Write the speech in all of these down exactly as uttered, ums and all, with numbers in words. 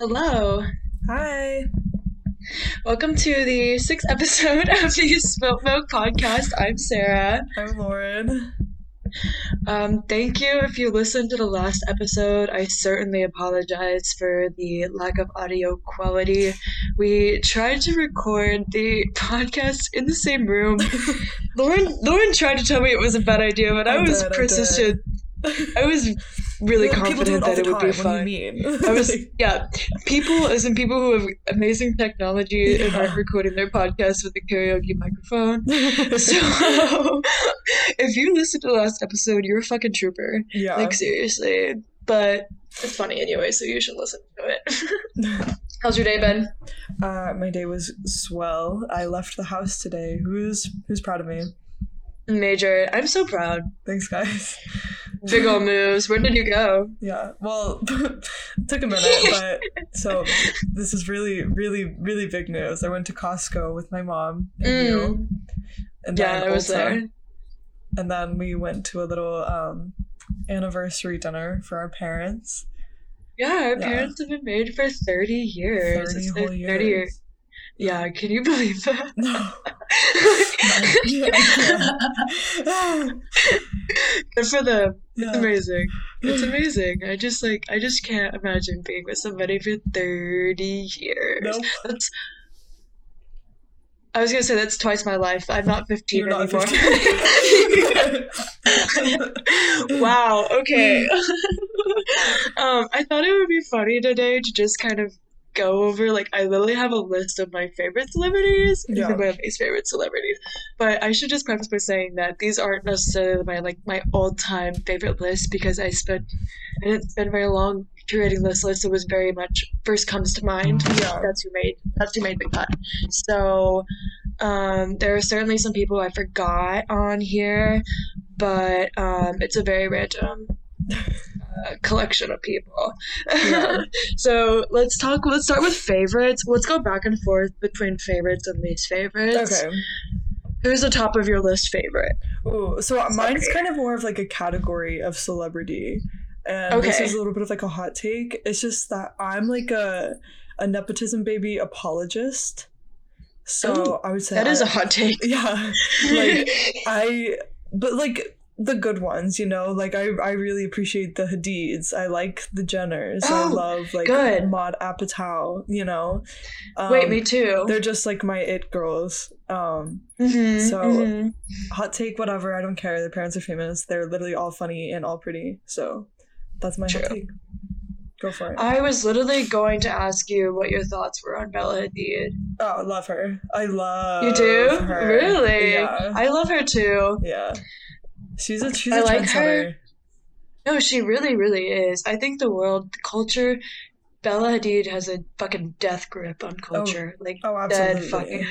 Hello. Hi. Welcome to the sixth episode of the Spilt Milk Podcast. I'm Sarah. I'm Lauren. Um, thank you if you listened to the last episode. I certainly apologize for the lack of audio quality. We tried to record the podcast in the same room. Lauren Lauren tried to tell me it was a bad idea, but I, I was did, persistent. I, I was really yeah, confident that it would be fun. I was yeah. People as in people who have amazing technology yeah. and aren't recording their podcasts with a karaoke microphone. So if you listened to the last episode, you're a fucking trooper. Yeah. Like seriously. But it's funny anyway, so you should listen to it. How's your day been? Uh my day was swell. I left the house today. Who's who's proud of me? Major. I'm so proud. Thanks, guys. Big ol' moves. Where did you go? Yeah. Well, it took a minute, but so this is really, really, really big news. I went to Costco with my mom and mm. you. And yeah, I was there. And then we went to a little um, anniversary dinner for our parents. Yeah, our yeah. parents have been married for thirty years. thirty it's whole years. thirty years. Yeah, can you believe that? No. Good for them. Yeah. It's amazing. It's amazing. I just like I just can't imagine being with somebody for thirty years. Nope. That's I was gonna say that's twice my life. I'm not fifteen You're not anymore. fifteen. Wow, okay. um, I thought it would be funny today to just kind of go over, like, I literally have a list of my favorite celebrities and yeah. my least favorite celebrities, but I should just preface by saying that these aren't necessarily my like my all-time favorite list, because I spent I didn't spend very long curating this list. It was very much first comes to mind. Yeah. That's who made that's who made the cut. So um there are certainly some people I forgot on here, but um it's a very random Uh, collection of people. Yeah. So let's talk let's start with favorites. Let's go back and forth between favorites and least favorites. Okay. Who's the top of your list favorite? Ooh, so Sorry. mine's kind of more of like a category of celebrity. And okay. this is a little bit of like a hot take. It's just that I'm like a a nepotism baby apologist. So Ooh, I would say that I, is a hot take. Yeah. Like I but like the good ones, you know, like I, I really appreciate the Hadids. I like the Jenners. Oh, I love like good. Maude Apatow, you know. Um, Wait, me too. They're just like my it girls. Um, mm-hmm, so mm-hmm. hot take, whatever. I don't care. Their parents are famous. They're literally all funny and all pretty. So that's my True. hot take. Go for it. I was literally going to ask you what your thoughts were on Bella Hadid. Oh, love her. I love You do? Her. Really? Yeah. I love her too. Yeah. She's a she's I a like her. No, she really, really is. I think the world, the culture, Bella Hadid has a fucking death grip on culture. Oh, like oh, absolutely. Dead fucking.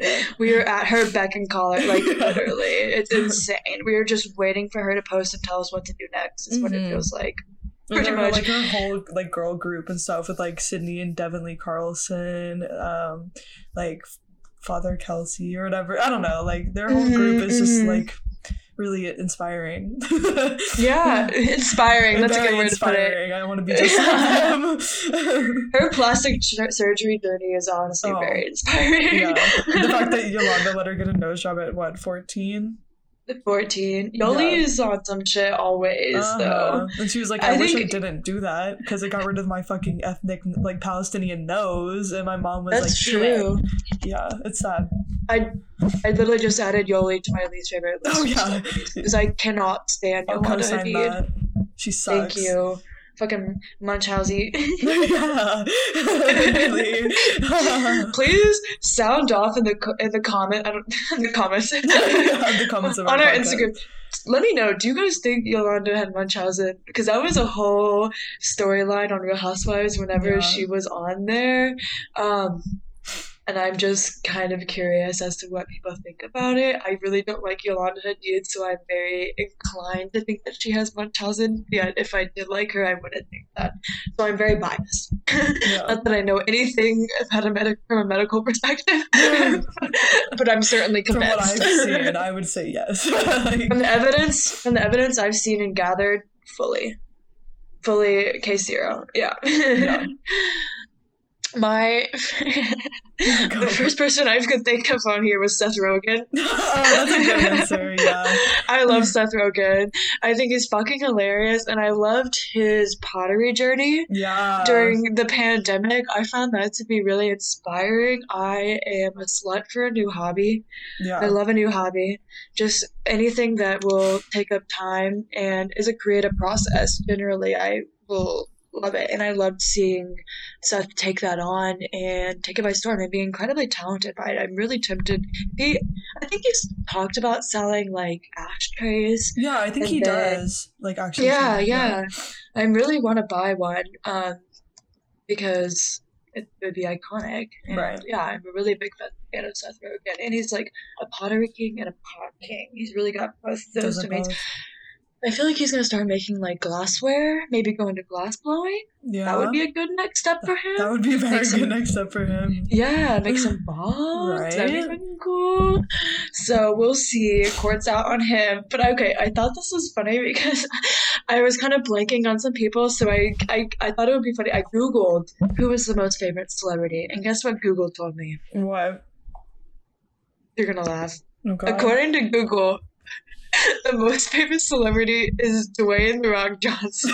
Yeah. We were at her beck and collar, like literally. It's insane. We were just waiting for her to post and tell us what to do next. Is mm-hmm. what it feels like. Pretty much. Like her whole like girl group and stuff with like Sydney and Devin Lee Carlson, um, like Father Kelsey or whatever. I don't know. Like their whole mm-hmm, group is just mm-hmm. like. Really inspiring. Yeah, inspiring. That's a good word inspiring. to put it. I want to be just like them. Her plastic ch- surgery journey is honestly oh, very inspiring. Yeah. The fact that Yolanda let her get a nose job at what, fourteen? fourteen. Yoli yeah. is on some shit always, uh-huh. though. And she was like, I, I wish think... I didn't do that because it got rid of my fucking ethnic, like, Palestinian nose. And my mom was That's like, That's true. Yeah, it's sad. I I literally just added Yoli to my least favorite list. Oh, yeah. Because I cannot stand I'll Yolanda Habib. She sucks. Thank you. Fucking Munchausen. Yeah. Really. Please sound off in the co- in the comment. I don't in the comments. Yeah, the comments of our on our podcast. Instagram. Let me know. Do you guys think Yolanda had Munchausen? Because that was a whole storyline on Real Housewives. Whenever yeah. she was on there, um, and I'm just kind of curious as to what people think about it. I really don't like Yolanda Hadid, so I'm very inclined to think that she has Munchausen. Yet if I did like her, I wouldn't think that. So I'm very biased. Yeah. Not that I know anything about a med- from a medical perspective, yeah. but I'm certainly convinced. From what I've seen, I would say yes. Like... From the evidence, from the evidence I've seen and gathered fully. fully case zero. Yeah. Yeah. My the first person I could think of on here was Seth Rogen. Oh, that's a good answer, yeah. I love Seth Rogen. I think he's fucking hilarious, and I loved his pottery journey. Yeah. During the pandemic, I found that to be really inspiring. I am a slut for a new hobby. Yeah. I love a new hobby. Just anything that will take up time and is a creative process. Generally, I will love it, and I loved seeing Seth take that on and take it by storm and be incredibly talented by it. I'm really tempted. He, I think he's talked about selling like ashtrays. Yeah, I think he then, does. Like actually. Yeah, yeah, yeah. I really want to buy one, um, because it would be iconic. And, right. Yeah, I'm a really big fan of Seth Rogen, and he's like a pottery king and a pot king. He's really got both of those domains. I feel like he's going to start making, like, glassware, maybe go into glass blowing. Yeah. That would be a good next step for him. That would be a very make good some, next step for him. Yeah, make some balls. Right? That'd be fucking cool. So we'll see. Court's out on him. But, okay, I thought this was funny because I was kind of blanking on some people, so I, I, I thought it would be funny. I Googled who was the most favorite celebrity, and guess what Google told me? What? You're going to laugh. Oh, God. According to Google, the most famous celebrity is Dwayne the Rock Johnson.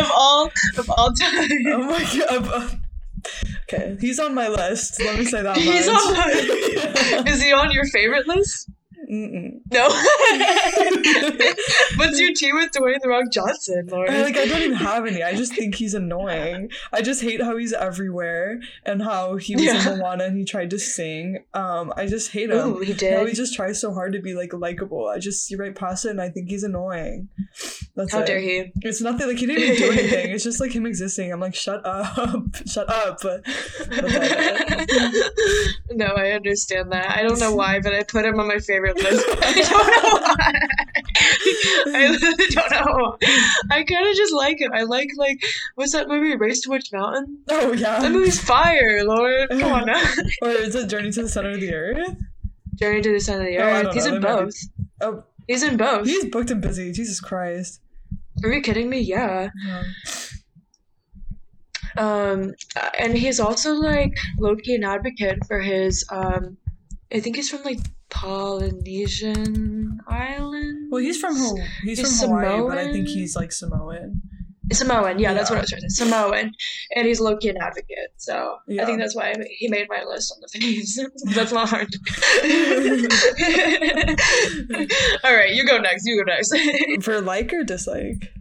of all of all time. Oh my God. Okay, he's on my list. Let me say that. Much. He's on my. Is he on your favorite list? Mm-mm. No. What's your tea with Dwayne the Rock Johnson, Lauren? I, like I don't even have any. I just think he's annoying. I just hate how he's everywhere and how he was yeah. in Moana and he tried to sing. Um, I just hate him. Ooh, he did. How he just tries so hard to be like likable. I just see right past it and I think he's annoying. That's how it. Dare he? It's nothing. Like he didn't even do anything. It's just like him existing. I'm like, shut up, shut up. But, no, I understand that. I don't know why, but I put him on my favorite. I don't know why. I don't know. I kind of just like it. I like, like, what's that movie, Race to Witch Mountain? Oh, yeah. That movie's fire, Lord. Come on now. Or is it Journey to the Center of the Earth? Journey to the Center of the Earth. Oh, he's know. in they both. Be... Oh. He's in both. He's booked and busy. Jesus Christ. Are you kidding me? Yeah. yeah. Um, and he's also, like, low-key an advocate for his, um, I think he's from, like, Polynesian island. Well, he's from Hawaii. He's, he's from Hawaii, Samoan. But I think he's like Samoan. Samoan, yeah, yeah. That's what I was trying to say. Samoan, and he's low-key an advocate, so yeah. I think that's why he made my list on the face. That's not hard. All right, you go next. You go next. For like or dislike?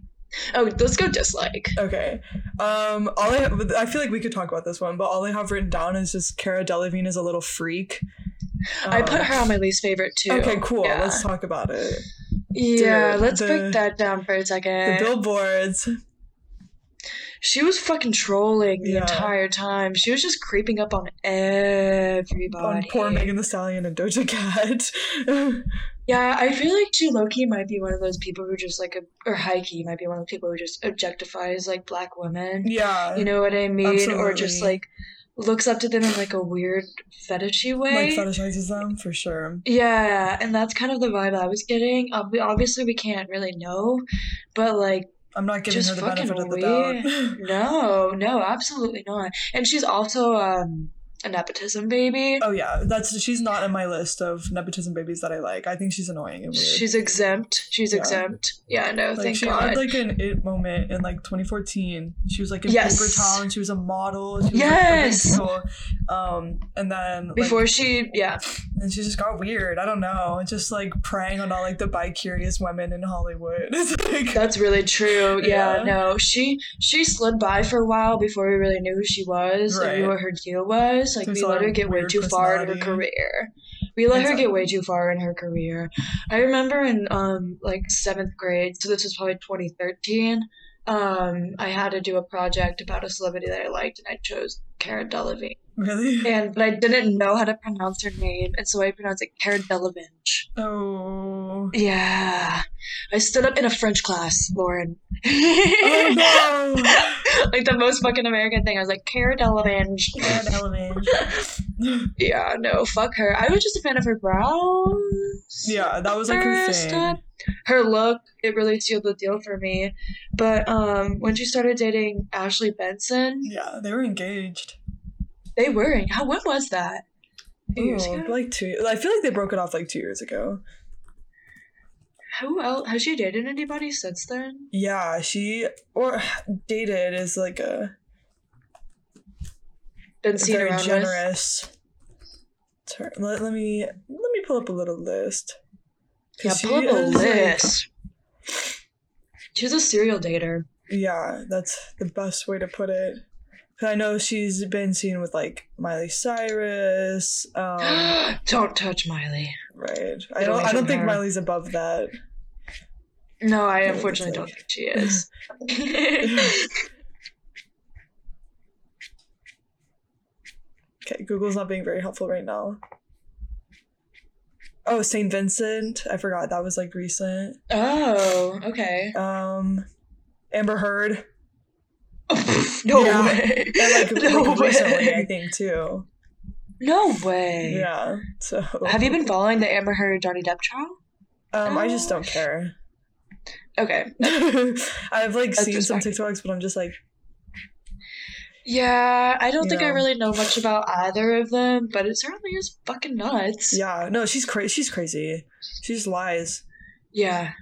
Oh, let's go dislike. Okay. Um, all I have, I feel like we could talk about this one, but all I have written down is just Cara Delevingne is a little freak. Um, I put her on my least favorite too. Okay, cool. Yeah. Let's talk about it. Yeah, Dude, let's the, break that down for a second. The billboards. She was fucking trolling the yeah. entire time. She was just creeping up on everybody. On poor Megan Thee Stallion and Doja Cat. Yeah, I feel like she low-key might be one of those people who just, like, or high-key might be one of the people who just objectifies, like, black women. Yeah. You know what I mean? Absolutely. Or just, like, looks up to them in, like, a weird fetishy way. Like, fetishizes them, for sure. Yeah, and that's kind of the vibe I was getting. Obviously, we can't really know, but, like, I'm not giving her the benefit of the doubt. No, no, absolutely not. And she's also, um... a nepotism baby. Oh yeah, that's she's not in my list of nepotism babies that I like. I think she's annoying and weird. She's exempt. She's yeah. exempt. Yeah, no, like, thank she God. She had like an it moment in like twenty fourteen. She was like in yes. Paper Town. She was a model. She was, yes. Like, um, and then before like, she, yeah, and she just got weird. I don't know. Just like preying on all like the bi-curious women in Hollywood. It's like, that's really true. Yeah, yeah, no, she she slid by for a while before we really knew who she was right. and knew what her deal was. Like, we let her get way too far in her career. We let exactly. her get way too far in her career. I remember in, um, like, seventh grade, so this was probably twenty thirteen, um, I had to do a project about a celebrity that I liked, and I chose Cara Delevingne. Really? And, but I didn't know how to pronounce her name, and so I pronounced it Cara Delevingne. Oh. Yeah. I stood up in a French class, Lauren. Oh, no. Like the most fucking American thing. I was like, Cara Delevingne. Cara Delevingne. Yeah, no, fuck her. I was just a fan of her brows. Yeah, that was like her thing. Step. her look, it really sealed the deal for me. But um, when she started dating Ashley Benson. Yeah, they were engaged. They were. Eng- How, when was that? Two Ooh, years ago? Like two I feel like they broke it off like two years ago. Who else? Has she dated anybody since then? Yeah, she, or dated is like a, been seen very around generous term. Let, let me, let me pull up a little list. Yeah, pull up a list. Like, she's a serial dater. Yeah, that's the best way to put it. I know she's been seen with like Miley Cyrus. Um, don't touch Miley. Right. I don't. I don't think her. Miley's above that. No, I Miley unfortunately don't think she is. Okay, Google's not being very helpful right now. Oh, Saint Vincent. I forgot that was like recent. Oh, okay. Um, Amber Heard. No yeah. way. And like, no like way. Recently, I think too. No way. Yeah. So have you been following the Amber Heard Johnny Depp trial? Um, oh. I just don't care. Okay. I've like That's seen some TikToks, but I'm just like. Yeah, I don't think know. I really know much about either of them, but it certainly is fucking nuts. Yeah. No, she's crazy. She's crazy. She just lies. Yeah.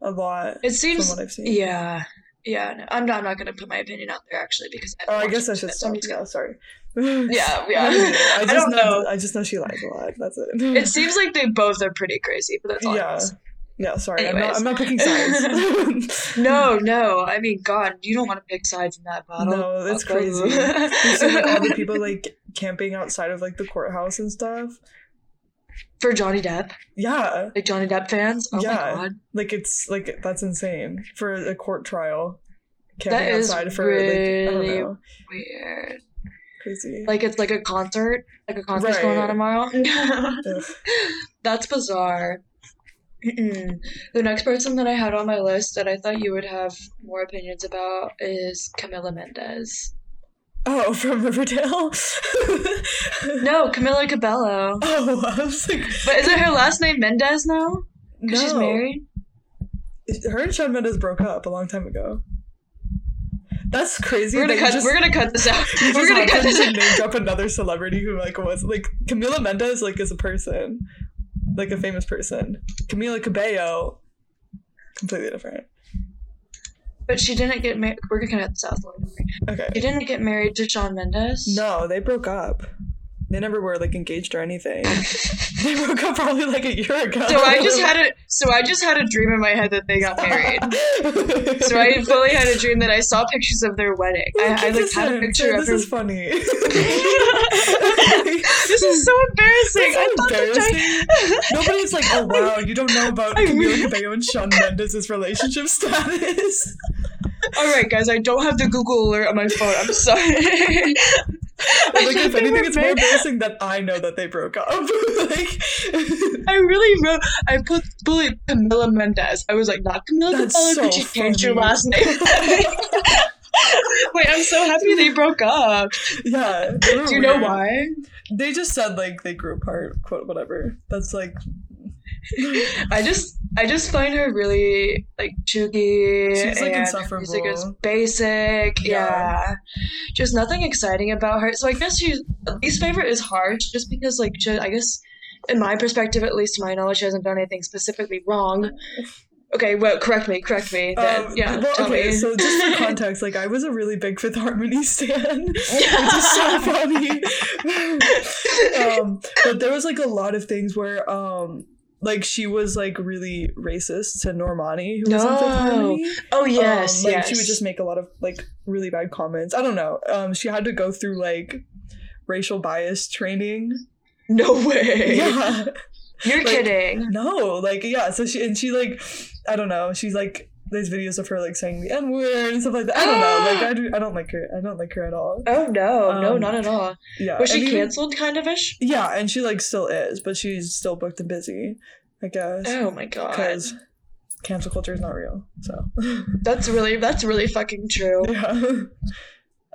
A lot. It seems. From what I've seen. Yeah. Yeah, no, I'm not. I'm not gonna put my opinion out there actually because. I oh, I guess I should stop. I'm just gonna, sorry. Yeah, yeah. I, just I don't know, know. I just know she lies a lot. That's it. It seems like they both are pretty crazy, but that's all. Yeah. Yeah. Sorry, I'm not, I'm not picking sides. no, no. I mean, God, you don't want to pick sides in that battle. No, that's oh, crazy. You've seen like all the people like camping outside of like the courthouse and stuff. For Johnny Depp, yeah, like Johnny Depp fans. Oh yeah. My God, like it's like that's insane for a court trial. That is for, really like, I don't know. Weird, crazy. Like it's like a concert, like a concert's right. going on tomorrow. That's bizarre. Mm-mm. The next person that I had on my list that I thought you would have more opinions about is Camila Mendes. Oh, from Riverdale? No, Camila Cabello. Oh, I was like... But isn't her last name Mendes now? No. She's married? Her and Shawn Mendes broke up a long time ago. That's crazy. We're gonna cut. Just, we're gonna cut this out. We're gonna cut this out. Name drop another celebrity who like was like Camila Mendes like is a person, like a famous person. Camila Cabello, completely different. But she didn't get married. We're going to cut this out. Okay. She didn't get married to Shawn Mendes? No, they broke up. They never were like engaged or anything. They broke up probably like a year ago. So I just had a so I just had a dream in my head that they got married. So I fully had a dream that I saw pictures of their wedding. I, I like had a picture of her. This is funny. This is so embarrassing. So I thought embarrassing. I... Nobody's like, oh wow, you don't know about I Camila Cabello and Shawn Mendes' relationship status. All right, guys, I don't have the Google alert on my phone. I'm sorry. Like, if anything, it's more embarrassing that I know that they broke up. Like, I really wrote, I put bullet Camila Mendes. I was like, not Camila Cabello, so but she changed your last name. Wait, I'm so happy they broke up. Yeah. Do you weird. know why? They just said, like, they grew apart, quote, whatever. That's like. I just I just find her really like choogy. She's like insufferable. Music is basic. Yeah. yeah. Just nothing exciting about her. So I guess she's least favorite is harsh just because like she, I guess in my perspective, at least to my knowledge, she hasn't done anything specifically wrong. Okay, well, correct me, correct me. Then, um, yeah, well, okay, me. So just for context, like, I was a really big Fifth Harmony stan, which is so funny. um, but there was, like, a lot of things where, um, like, she was, like, really racist to Normani, who was no. on Fifth Harmony. Oh, yes, um, like, yes. She would just make a lot of, like, really bad comments. I don't know. Um, she had to go through, like, racial bias training. No way. Yeah. You're like, kidding. No, like, yeah, so she, and she, like, I don't know, she's, like, there's videos of her, like, saying the N-word and stuff like that. I don't know, like, I, do, I don't like her, I don't like her at all. Oh, no, um, no, not at all. Yeah. Was she I mean, canceled, kind-of-ish? Yeah, and she, like, still is, but she's still booked and busy, I guess. Oh, my God. Because cancel culture is not real, so. That's really, that's really fucking true. Yeah.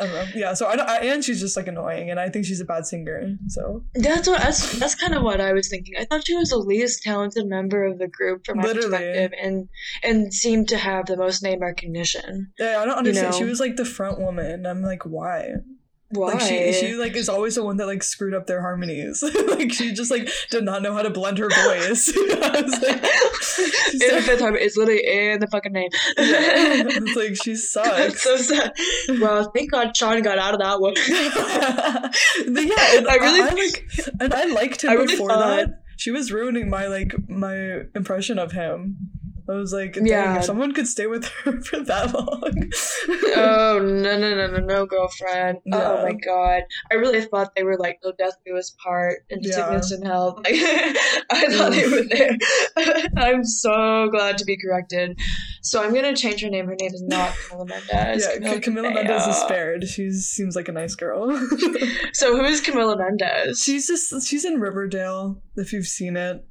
I don't know. Yeah, so I, I and she's just like annoying, and I think she's a bad singer. So that's what that's that's kind of what I was thinking. I thought she was the least talented member of the group from my Literally. perspective, and and seemed to have the most name recognition. Yeah, I don't understand. You know? She was like the front woman. I'm like, why? Why? Like she, she like is always the one that like screwed up their harmonies. Like she just like did not know how to blend her voice. I was like, in so, the fifth harmony, it's literally in the fucking name. Yeah. It's like she sucks. So sad. Well, thank God Sean got out of that one. Yeah, and I really I, like, and I liked him I really before thought, that. She was ruining my like my impression of him. I was like, dang, yeah. if someone could stay with her for that long. Oh, no, no, no, no, no, girlfriend. Yeah. Oh, my God. I really thought they were, like, the death do us part and yeah. sickness and health. Like, I thought they were there. I'm so glad to be corrected. So I'm going to change her name. Her name is not Camila Mendes. Yeah, Camila, Camila Mendes is spared. She seems like a nice girl. So who is Camila Mendes? She's just, she's in Riverdale, if you've seen it.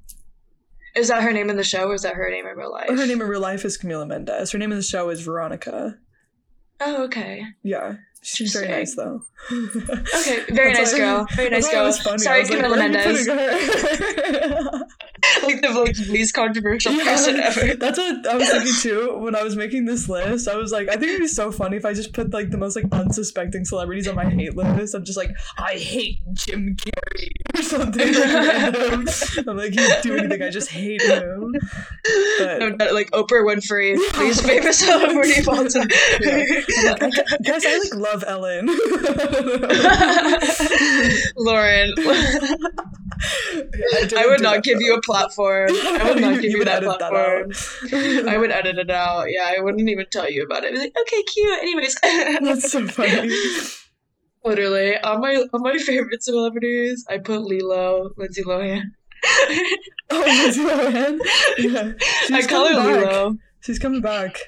Is that her name in the show, or is that her name in real life? Her name in real life is Camila Mendes. Her name in the show is Veronica. Oh, okay. Yeah. She's very nice, though. Okay. Very nice girl. Very nice girl. Sorry, Camila Mendes. Like the like, least controversial yeah, person ever. That's what I was thinking, too, when I was making this list. I was like, I think it'd be so funny if I just put, like, the most, like, unsuspecting celebrities on my hate list. I'm just like, I hate Jim Carrey or something. Like, I'm like, he didn't do anything. I just hate him. But, no, not, like, Oprah Winfrey, least famous celebrity of all time. Yeah. Like, I guess I, like, love Ellen. Lauren. I, I would not give though. you a platform. I would not you, give you, you that platform. That I would edit it out. Yeah, I wouldn't even tell you about it. I'd be like, okay, cute. Anyways. That's so funny. Literally, on my on my favorite celebrities, I put Lilo, Lindsay Lohan. Oh, Lindsay Lohan? Yeah. I call her back. Lilo. She's coming back.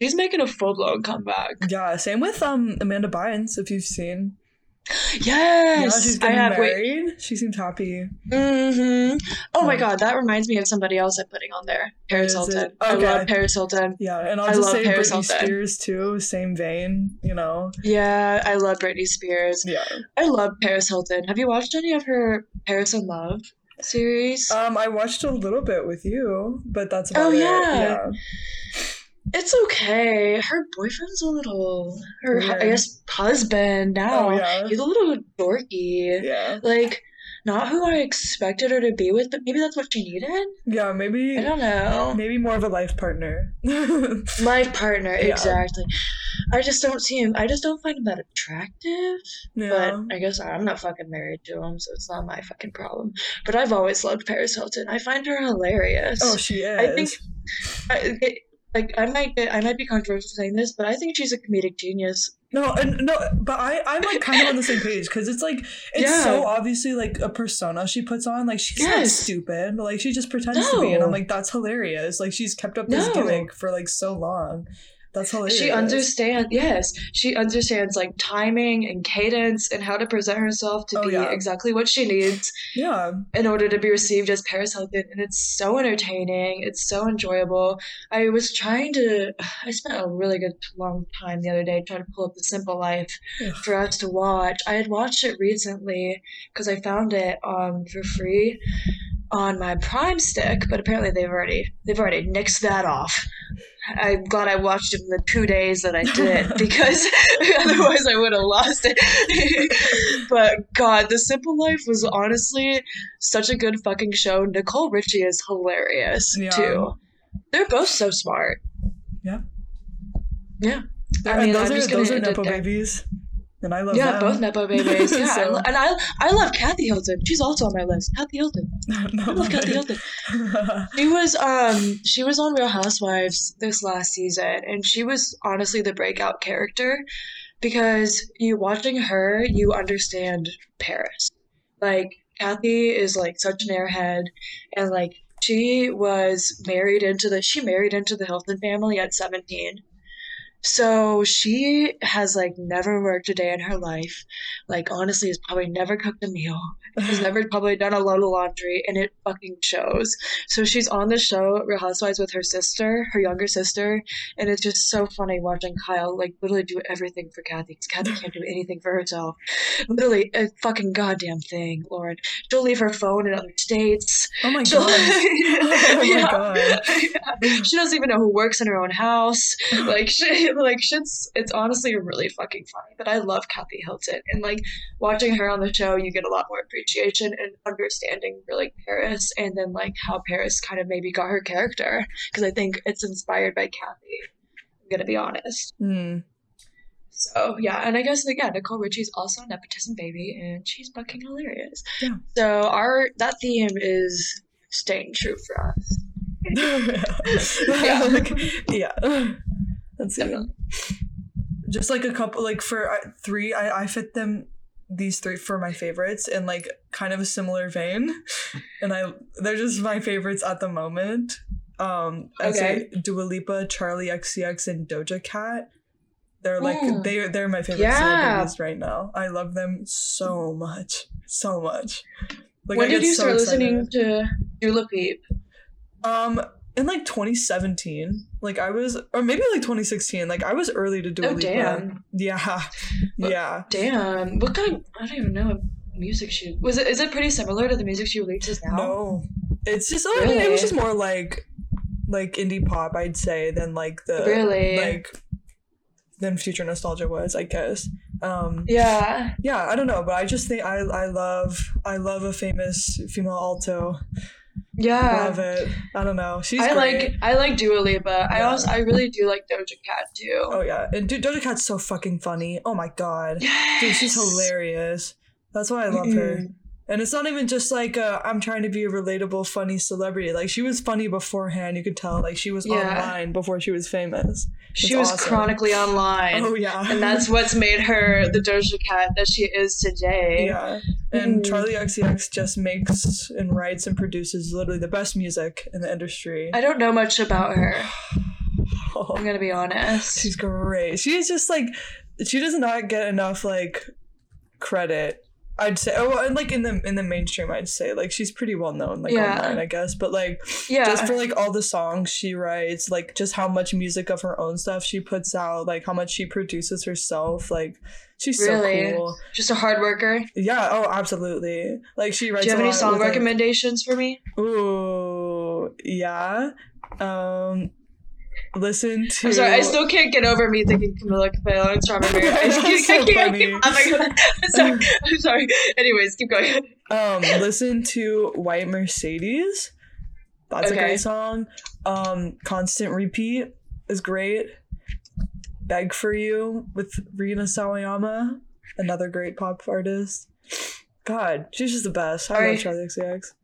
She's making a full-blown comeback. Yeah, same with um Amanda Bynes, if you've seen. Yes, yeah, she's getting I have, married. Wait. She seems happy. Mm-hmm. Oh um, my God, that reminds me of somebody else I'm putting on there. Paris Hilton. Okay. I love Paris Hilton. Yeah, and I'll I just say Paris Britney Hilton. Spears too. Same vein, you know. Yeah, I love Britney Spears. Yeah, I love Paris Hilton. Have you watched any of her Paris in Love series? Um, I watched a little bit with you, but that's about oh, yeah. it. Yeah. It's okay. Her boyfriend's a little... Her, Weird. I guess, husband now. Oh, yeah. He's a little dorky. Yeah. Like, not who I expected her to be with, but maybe that's what she needed? Yeah, maybe... I don't know. Maybe more of a life partner. Life partner, yeah. Exactly. I just don't see him... I just don't find him that attractive. Yeah. But I guess I'm not fucking married to him, so it's not my fucking problem. But I've always loved Paris Hilton. I find her hilarious. Oh, she is. I think... I, it, Like I might get, I might be controversial saying this, but I think she's a comedic genius. No, and no, but I, I'm like kind of on the same page because it's like it's yeah. so obviously like a persona she puts on. Like she's yes. not stupid, but like she just pretends no. to be, and I'm like that's hilarious. Like she's kept up this no. gimmick for like so long. That's hilarious. She understands, yes, she understands like timing and cadence and how to present herself to oh, be yeah. exactly what she needs yeah. in order to be received as Paris Hilton. And it's so entertaining. It's so enjoyable. I was trying to, I spent a really good long time the other day trying to pull up The Simple Life yeah. for us to watch. I had watched it recently because I found it um, for free on my Prime stick, but apparently they've already they've already nixed that off. I'm glad I watched it in the two days that I did because otherwise I would have lost it. But God, The Simple Life was honestly such a good fucking show. Nicole Richie is hilarious yeah. too. They're both so smart. Yeah. Yeah. I and mean, those I'm are, just those are Nepo babies. And I love yeah, them. both Nepo babies. Yeah, so. I, and I I love Kathy Hilton. She's also on my list. Kathy Hilton. No, I love right. Kathy Hilton. She was um she was on Real Housewives this last season, and she was honestly the breakout character because you watching her, you understand Paris. Like Kathy is like such an airhead, and like she was married into the she married into the Hilton family at seventeen. So she has like never worked a day in her life. Like honestly, has probably never cooked a meal. Has never probably done a load of laundry, and it fucking shows. So she's on the show Real Housewives with her sister, her younger sister, and it's just so funny watching Kyle like literally do everything for Kathy because Kathy can't do anything for herself. Literally a fucking goddamn thing, Lord. She'll leave her phone in other states. Oh my She'll- god. Oh yeah. my god. Yeah. She doesn't even know who works in her own house. Like she. Like shit's it's honestly really fucking funny, but I love Kathy Hilton, and like watching her on the show you get a lot more appreciation and understanding for like Paris, and then like how Paris kind of maybe got her character, because I think it's inspired by Kathy, I'm gonna be honest. mm. So yeah, and I guess like yeah, Nicole Richie's also a nepotism baby, and she's fucking hilarious. Yeah. So our that theme is staying true for us. yeah. Like, yeah. Let's see. Definitely. Just like a couple, like for uh, three, I, I fit them, these three for my favorites in like kind of a similar vein. And I, they're just my favorites at the moment. Um, okay. I say Dua Lipa, Charlie X C X, and Doja Cat. They're like, mm. they, they're my favorite yeah. celebrities right now. I love them so much, so much. Like, when I did you so start excited. listening to Dua Lipa? Um, In like twenty seventeen, like I was, or maybe like twenty sixteen, like I was early to Dua Lipa. Oh, damn. Yeah. Well, yeah. Damn. What kind of, I don't even know what music she, was it, is it pretty similar to the music she releases now? No. It's just, really? I mean, it was just more like, like indie pop, I'd say, than like the, really? Like, than future nostalgia was, I guess. Um, yeah. Yeah, I don't know, but I just think I, I love, I love a famous female alto. Yeah, love it. I don't know. She's. I great. like. I like Dua Lipa. Yeah. I also. I really do like Doja Cat too. Oh yeah, and dude, Doja Cat's so fucking funny. Oh my god, yes. Dude, she's hilarious. That's why I love mm-hmm. her. And it's not even just like uh, I'm trying to be a relatable, funny celebrity. Like she was funny beforehand. You could tell. Like she was yeah. online before she was famous. That's she was awesome. Chronically online. Oh yeah, and that's what's made her the Doja Cat that she is today. Yeah. And Charlie X C X just makes and writes and produces literally the best music in the industry. I don't know much about her. Oh, I'm going to be honest. She's great. She's just like, she does not get enough like credit, I'd say. Oh, and like in the in the mainstream, I'd say like she's pretty well known, like yeah. online, I guess. But like, yeah. just for like all the songs she writes, like just how much music of her own stuff she puts out, like how much she produces herself, like she's really? so cool. Just a hard worker. Yeah. Oh, absolutely. Like she writes. Do you have any song recommendations for me? Ooh, yeah. Um. Listen to. I'm sorry, I still can't get over me thinking Camila Cabello and Shawn Mendes. I can't. So I can't keep, oh my god! I'm sorry. I'm sorry. Anyways, keep going. Um, listen to White Mercedes. That's okay. a great song. Um, Constant Repeat is great. Beg for You with Rina Sawayama, another great pop artist. God, she's just the best. I All love right. Charlie X C X.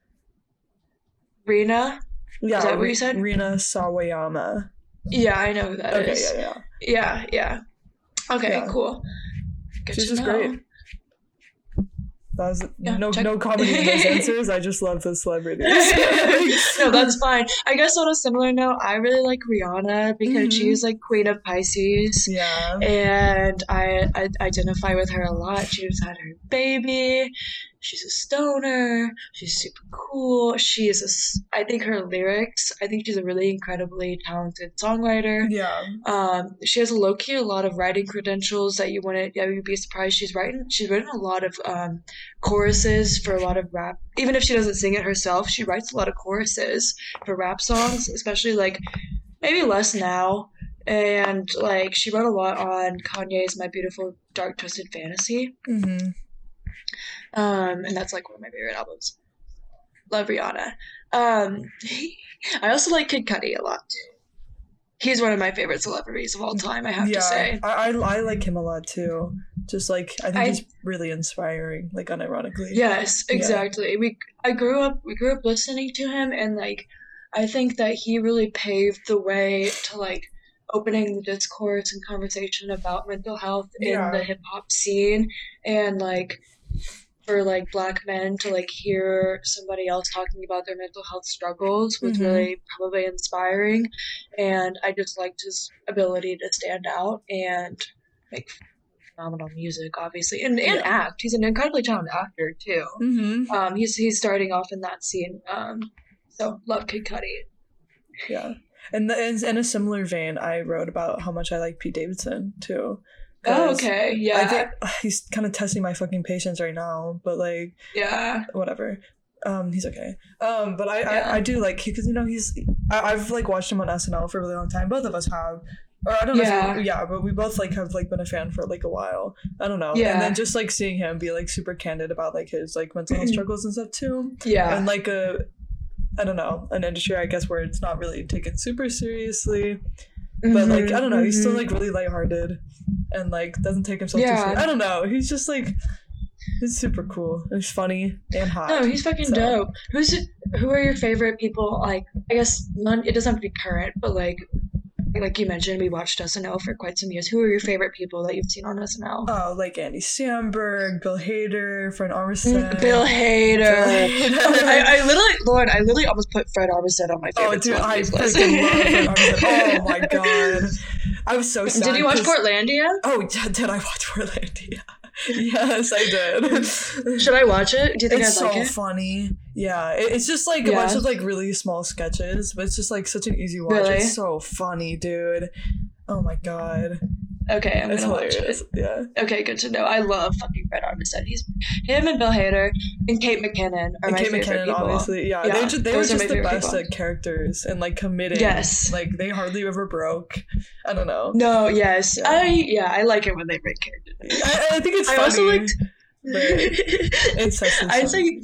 Rina. Yeah, is that what you said? Rina Sawayama. Yeah, I know who that okay, is. Okay, yeah, yeah. Yeah, yeah. Okay, yeah. Cool. Good She's just know. great. That was, yeah, no check. no comedy in those answers. I just love those celebrities. No, that's fine. I guess on a similar note, I really like Rihanna because mm-hmm. she's like Queen of Pisces. Yeah. And I, I identify with her a lot. She just had her baby. She's a stoner. She's super cool. She is a, I think her lyrics, I think she's a really incredibly talented songwriter. Yeah. Um, she has low-key a lot of writing credentials that you wouldn't, yeah, you'd be surprised. She's writing, she's written a lot of um, choruses for a lot of rap. Even if she doesn't sing it herself, she writes a lot of choruses for rap songs, especially like maybe less now. And like she wrote a lot on Kanye's My Beautiful Dark Twisted Fantasy. Mm-hmm. Um, and that's like one of my favorite albums. Love Rihanna. Um, I also like Kid Cudi a lot too. He's one of my favorite celebrities of all time, I have yeah, to say. I, I I like him a lot too. Just like I think I, he's really inspiring, like unironically. Yes, exactly. Yeah. We I grew up we grew up listening to him, and like I think that he really paved the way to like opening the discourse and conversation about mental health in yeah. the hip hop scene, and like for like Black men to like hear somebody else talking about their mental health struggles was mm-hmm. really probably inspiring, and I just liked his ability to stand out and make phenomenal music, obviously, and, and yeah. act. He's an incredibly talented actor too. Mm-hmm. Um, he's he's starting off in that scene. Um, so love Kid Cudi. Yeah, and the, and in a similar vein, I wrote about how much I like Pete Davidson too. Oh, okay, yeah. I think ugh, he's kind of testing my fucking patience right now, but like, yeah, whatever. Um, he's okay. Um, but I, yeah. I, I do like because you know he's I, I've like watched him on S N L for a really long time. Both of us have, or I don't know. Yeah, if we, yeah but we both like have like been a fan for like a while. I don't know. Yeah. And then just like seeing him be like super candid about like his like mental health struggles and stuff too. Yeah. And like a, I don't know, an industry I guess where it's not really taken super seriously. Mm-hmm, but like I don't know, mm-hmm. he's still like really lighthearted and like doesn't take himself yeah. too seriously. I don't know. He's just like he's super cool. He's funny and hot. No, he's fucking so. dope. Who's who are your favorite people? Like I guess none. It doesn't have to be current, but like like you mentioned, we watched S N L for quite some years. Who are your favorite people that you've seen on S N L? Oh, like Andy Samberg, Bill Hader, Fred Armisen. Bill Hader. Bill Hader. Oh, I, I literally, Lauren, I literally almost put Fred Armisen on my favorite. Oh, dude, I freaking love Fred Armisen. Oh my god. I was so sad. Did you watch Portlandia? Oh, yeah, did I watch Portlandia? Yes, I did. Should I watch it? Do you think I'd like it? It's so funny. Yeah, it, it's just like yeah. a bunch of like really small sketches, but it's just like such an easy watch. Really? It's so funny, dude. Oh my god. Okay, I'm it's gonna hilarious. watch it. Yeah. Okay, good to know. I love fucking Fred Armisen. He's him and Bill Hader and Kate McKinnon are and my Kate favorite McKinnon, people. Obviously, yeah, yeah. They just, they Those were just the best people. At characters and like committed. Yes, like they hardly ever broke. I don't know. No, yes, yeah. I yeah, I like it when they break characters. I, I think it's. I funny, also liked. It's I'd say.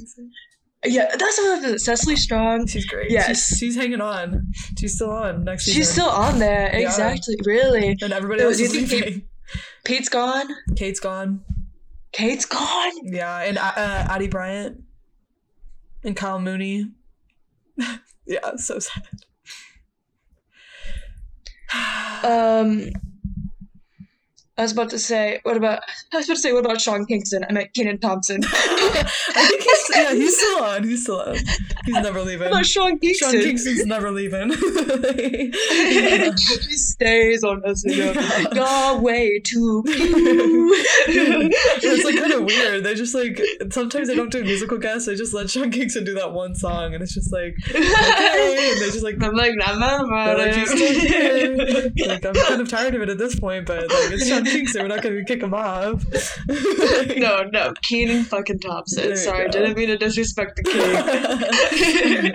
Yeah, that's another Cecily Strong. She's great. Yes. She's, she's hanging on. She's still on next season. She's still on there. Yeah. Exactly. Really. And everybody so, else is leaving. Kate, Pete's gone? Kate's gone. Kate's gone? Yeah, and uh, Addie Bryant. And Kyle Mooney. Yeah, so sad. um... I was about to say, what about? I was about to say, what about Sean Kingston? I meant Kenan Thompson. I think he's yeah, he's still on. He's still on. He's never leaving. What about Sean Kingston? Sean Kingston's never leaving. Yeah. He stays on us. Yeah. Go way too. It's like kind of weird. They just like sometimes they don't do musical guests. They just let Sean Kingston do that one song, and it's just like okay. And they just like I'm like nah, nah, nah, like, he's still here. Like I'm kind of tired of it at this point, but like it's Sean. Kingston, we're not gonna kick him off. no, no, Kenan fucking Thompson. Sorry, go. Didn't mean to disrespect the king.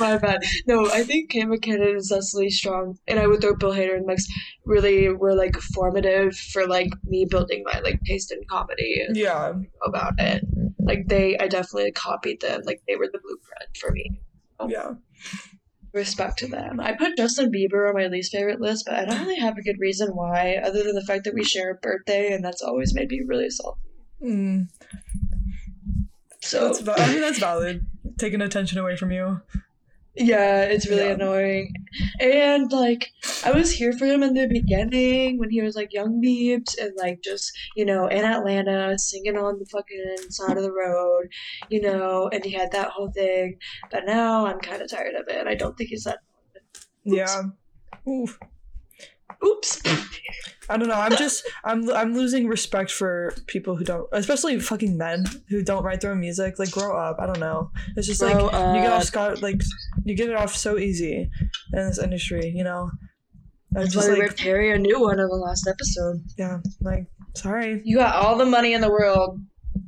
My bad. No, I think Kate McKinnon and Cecily Strong, and I would throw Bill Hader in the mix, really were like formative for like me building my like taste in comedy. And yeah, about it. Like they, I definitely copied them. Like they were the blueprint for me. So. Yeah. Respect to them. I put Justin Bieber on my least favorite list, but I don't really have a good reason why, other than the fact that we share a birthday, and that's always made me really salty. Mm. So that's val- I mean, that's valid. Taking attention away from you. Yeah, it's really yeah. annoying. And like, I was here for him in the beginning when he was like young Biebs and like just you know in Atlanta singing on the fucking side of the road, you know, and he had that whole thing. But now I'm kind of tired of it. And I don't think he's that. Oops. Yeah. Oof. Oops. I don't know. I'm just I'm I'm losing respect for people who don't, especially fucking men who don't write their own music. Like grow up. I don't know. It's just grow like up. You get off scot like you get it off so easy in this industry. You know. That's just, why we like, ripped Harry a new one in the last episode. Yeah. Like sorry. You got all the money in the world.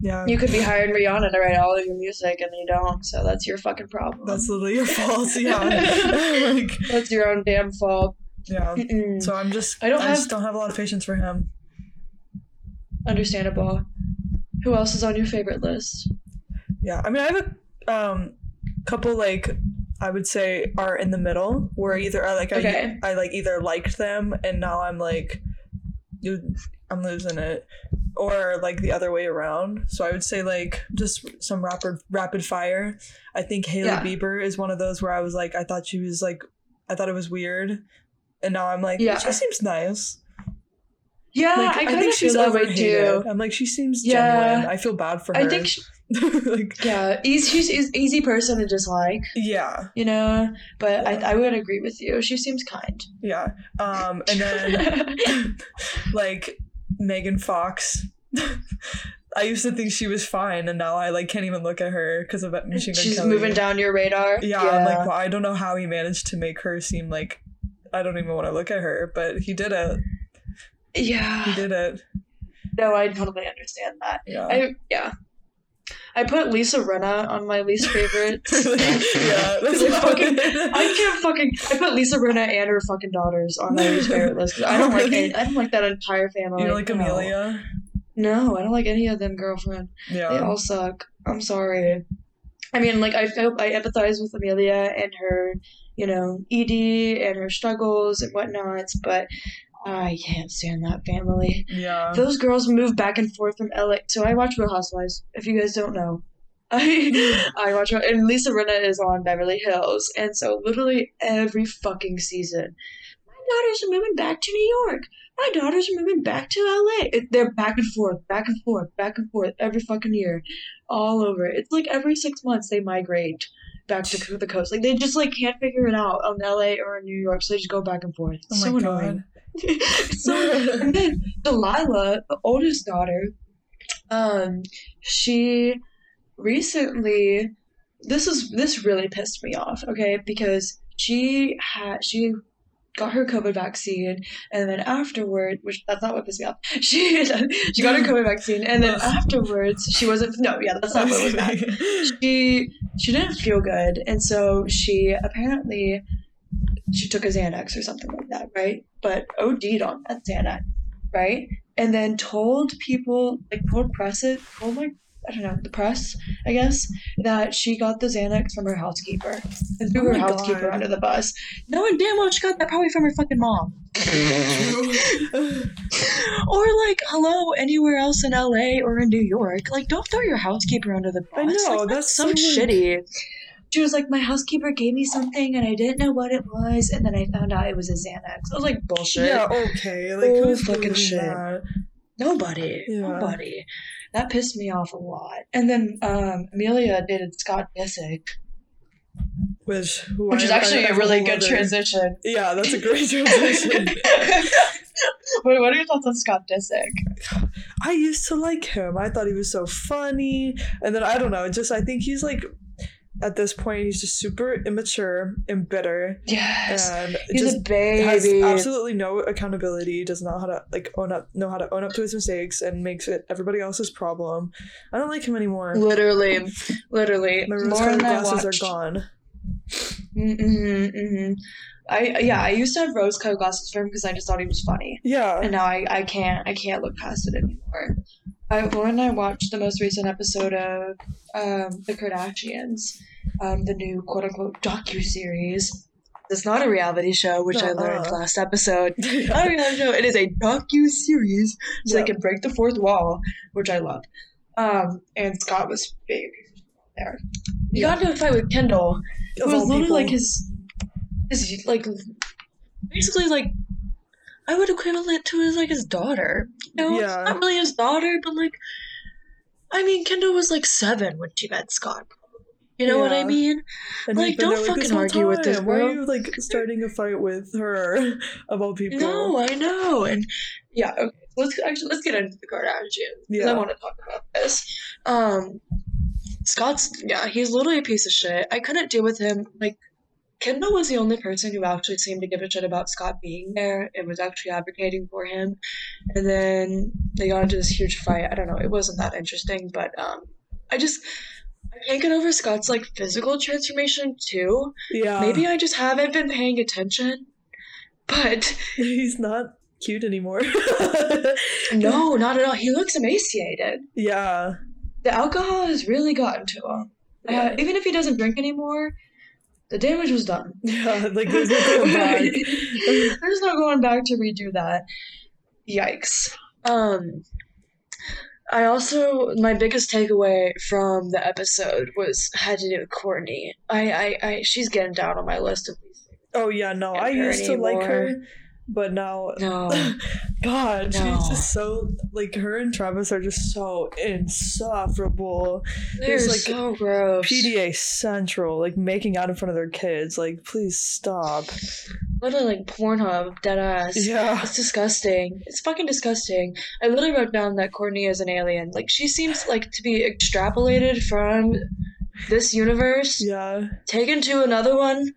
Yeah. You could be hiring Rihanna to write all of your music, and you don't. So that's your fucking problem. That's literally your fault. Yeah. Like that's your own damn fault. Yeah, Mm-mm. so I'm just I don't I have just don't have a lot of patience for him. Understandable. Who else is on your favorite list? Yeah, I mean, I have a um couple like I would say are in the middle where either I like okay. I I like either liked them and now I'm like, dude, I'm losing it, or like the other way around. So I would say like just some rapid rapid fire. I think Hailey yeah. Bieber is one of those where I was like I thought she was like I thought it was weird. And now I'm like, yeah. She seems nice. Yeah, like, I, I think she's overrated. I'm like, she seems yeah. genuine. I feel bad for her. I think she, like, yeah, she's, she's an easy person to dislike. Yeah, you know, but yeah. I I would agree with you. She seems kind. Yeah, um, and then like Megan Fox. I used to think she was fine, and now I like can't even look at her because of Machine Gun Kelly. She's moving down your radar. Yeah, yeah. I'm like, well, I don't know how he managed to make her seem like I don't even want to look at her, but he did it. Yeah, he did it. No, I totally understand that. Yeah, I, yeah. I put Lisa Rinna on my least favorite. Yeah, that's I, fucking, I can't fucking. I put Lisa Rinna and her fucking daughters on my least favorite list. I don't like. Any, I don't like that entire family. You don't like Amelia? No, I don't like any of them, girlfriend. Yeah. They all suck. I'm sorry. I mean, like, I feel, I empathize with Amelia and her, you know, E D and her struggles and whatnot, but I can't stand that family. Yeah. Those girls move back and forth from L A. So I watch Real Housewives, if you guys don't know. I, I watch her, and Lisa Rinna is on Beverly Hills, and so literally every fucking season, my daughters are moving back to New York. My daughters are moving back to L A. It, they're back and forth, back and forth, back and forth every fucking year, all over. It's like every six months they migrate back to the coast. Like they just like can't figure it out on L A or in New York, so they just go back and forth. It's oh my so God. Annoying. So and then Delilah, the oldest daughter, um, she recently. This is this really pissed me off. Okay, because she had she. got her COVID vaccine, and then afterward, which that's not what pissed me off. She she got her COVID vaccine, and then afterwards, she wasn't. No, yeah, that's not what was bad. She she didn't feel good, and so she apparently she took a Xanax or something like that, right? But OD'd on that Xanax, right? And then told people, like told press it, told like I don't know the press, I guess, that she got the Xanax from her housekeeper and threw oh her housekeeper God. under the bus. No one damn well she got that probably from her fucking mom. Or like, hello, anywhere else in L A or in New York, like don't throw your housekeeper under the bus. I know like, that's, that's so, so shitty. She was like, my housekeeper gave me something and I didn't know what it was, and then I found out it was a Xanax. I was like, bullshit. Yeah, okay, like oh, who's fucking shit. That? Nobody, yeah. nobody. That pissed me off a lot. And then um, Amelia dated Scott Disick, which who which I, is actually I, I a really good transition. Yeah, that's a great transition. What, what are your thoughts on Scott Disick? I used to like him. I thought he was so funny, and then I don't know. Just I think he's like. At this point, he's just super immature and bitter. Yes, and he's just a baby. Has absolutely no accountability. Does not how to like own up, know how to own up to his mistakes, and makes it everybody else's problem. I don't like him anymore. Literally, literally. My rose-colored glasses are gone. Mm-hmm, mm-hmm. I yeah, I used to have rose-colored glasses for him because I just thought he was funny. Yeah, and now I, I can't I can't look past it anymore. I, Lauren and I watched the most recent episode of um, The Kardashians, um, the new quote-unquote docu-series. It's not a reality show, which uh-uh. I learned last episode. Yeah. Not a reality show. It is a docu-series, so yeah. they can break the fourth wall, which I love. Um, and Scott was big there. He yeah. got into a fight with Kendall, who was literally people. like his, his, like, basically like, I would equivalent it to his, like, his daughter. You know, yeah. It's not really his daughter, but, like, I mean, Kendall was, like, seven when she met Scott. You know yeah. what I mean? And like, don't there, like, fucking argue time. with this, bro. Why are you, like, starting a fight with her, of all people? No, I know. And, yeah, okay. Let's, actually, let's get into the Kardashians, because yeah. I want to talk about this. Um, Scott's, yeah, he's literally a piece of shit. I couldn't deal with him, like, Kendall was the only person who actually seemed to give a shit about Scott being there and was actually advocating for him. And then they got into this huge fight. I don't know. It wasn't that interesting, but um, I just I can't get over Scott's like physical transformation too. Yeah. Maybe I just haven't been paying attention, but he's not cute anymore. No, not at all. He looks emaciated. Yeah. The alcohol has really gotten to him. Yeah. Uh, even if he doesn't drink anymore. The damage was done. Yeah, like there's no going back. There's no going back to redo that. Yikes. Um, I also, my biggest takeaway from the episode was had to do with Courtney. I, I, I she's getting down on my list of. Oh yeah, no, I used anymore. to like her. But now, no. God, no. She's just so, like, her and Travis are just so insufferable. They're like, so gross. P D A Central, like, making out in front of their kids. Like, please stop. Literally, like, Pornhub, deadass. Yeah. It's disgusting. It's fucking disgusting. I literally wrote down that Courtney is an alien. Like, she seems, like, to be extrapolated from this universe. Yeah. Taken to another one.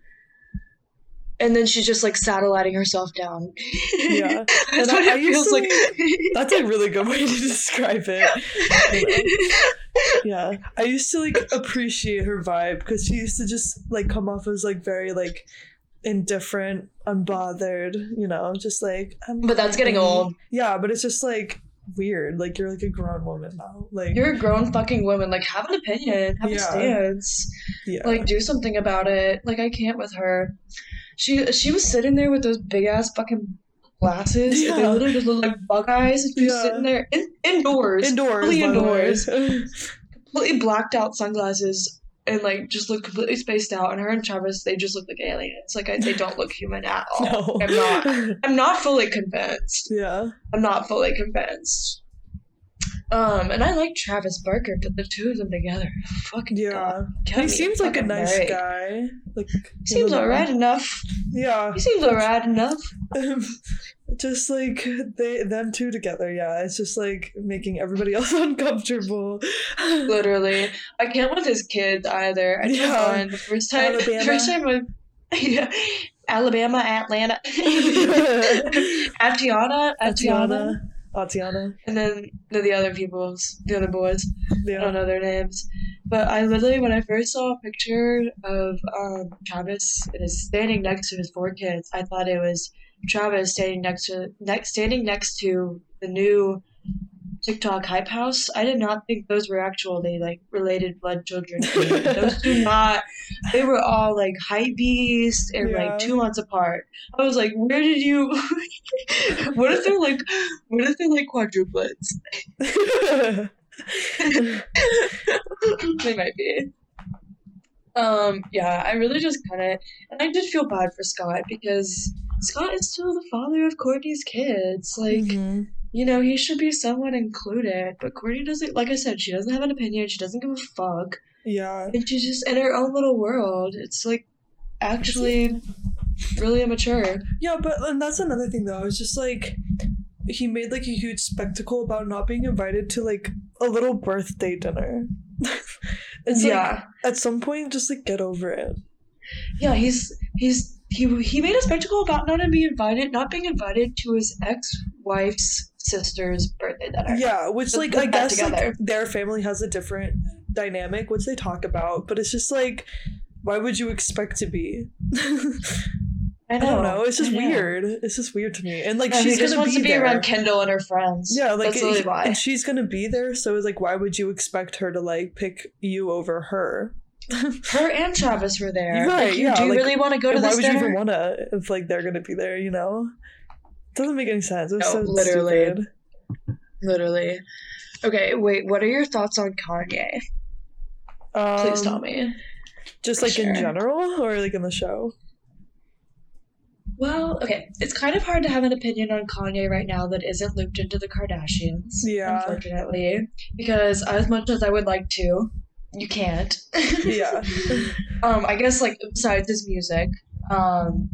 And then she's just, like, satelliting herself down. Yeah. That's and what I, it I feels to, like. That's a really good way to describe it. Yeah. I used to, like, appreciate her vibe because she used to just, like, come off as, like, very, like, indifferent, unbothered, you know, just, like. I'm but that's getting old. Yeah, but it's just, like, weird. Like, you're, like, a grown woman now. Like, you're a grown fucking woman. Like, have an opinion. Have yeah. a stance. Yeah. Like, do something about it. Like, I can't with her. She she was sitting there with those big-ass fucking glasses. Yeah. They literally just look like bug eyes. She was yeah. sitting there in, indoors. Indoors. Completely indoors. Completely blacked out sunglasses and, like, just looked completely spaced out. And her and Travis, they just look like aliens. Like, I, they don't look human at all. No. I'm not. I'm not fully convinced. Yeah. I'm not fully convinced. Um, and I like Travis Barker, but the two of them together, fucking yeah. He seems like a nice right. guy. Like seems alright enough. Yeah, he seems alright enough. Um, just like they, them two together. Yeah, it's just like making everybody else uncomfortable. Literally, I can't with his kids either. I just yeah. the first time. Alabama. First time with yeah, Alabama, Atlanta, Atiana, Atiana. Tatiana. And then the, the other people's, the other boys. Yeah. I don't know their names. But I literally, when I first saw a picture of um, Travis and is standing next to his four kids, I thought it was Travis standing next to next standing next to the new TikTok hype house. I did not think those were actually like related blood children. Those do not. They were all like hype beast and yeah. like two months apart. I was like, where did you? What if they're like? What if they're like quadruplets? They might be. Um. Yeah. I really just kind of, and I did feel bad for Scott because Scott is still the father of Courtney's kids. Like. Mm-hmm. You know, he should be somewhat included, but Courtney doesn't, like I said, she doesn't have an opinion, she doesn't give a fuck. Yeah. And she's just in her own little world. It's, like, actually really immature. Yeah, but, and that's another thing, though, it's just, like, he made, like, a huge spectacle about not being invited to, like, a little birthday dinner. It's, yeah. Like, at some point, just, like, get over it. Yeah, he's, he's, he, he made a spectacle about not being invited, not being invited to his ex-wife's sister's birthday dinner. Yeah, which like I guess like their family has a different dynamic which they talk about, but it's just like why would you expect to be? I, know, I don't know. It's just know. weird. It's just weird to me. And like yeah, she's gonna just wants be, to be around Kendall and her friends. Yeah, like that's really why. And she's gonna be there, so it's like why would you expect her to like pick you over her? Her and Travis were there. Right, like, you, yeah, do you like, really want to go to this dinner? Why would you even wanna if like they're gonna be there, you know? Doesn't make any sense. It's no, so literally. Stupid. Literally. Okay, wait, what are your thoughts on Kanye? Um, Please tell me. Just like sure. in general or like in the show? Well, okay, it's kind of hard to have an opinion on Kanye right now that isn't looped into the Kardashians. Yeah. Unfortunately. Because as much as I would like to, you can't. Yeah. um, I guess like besides his music, um,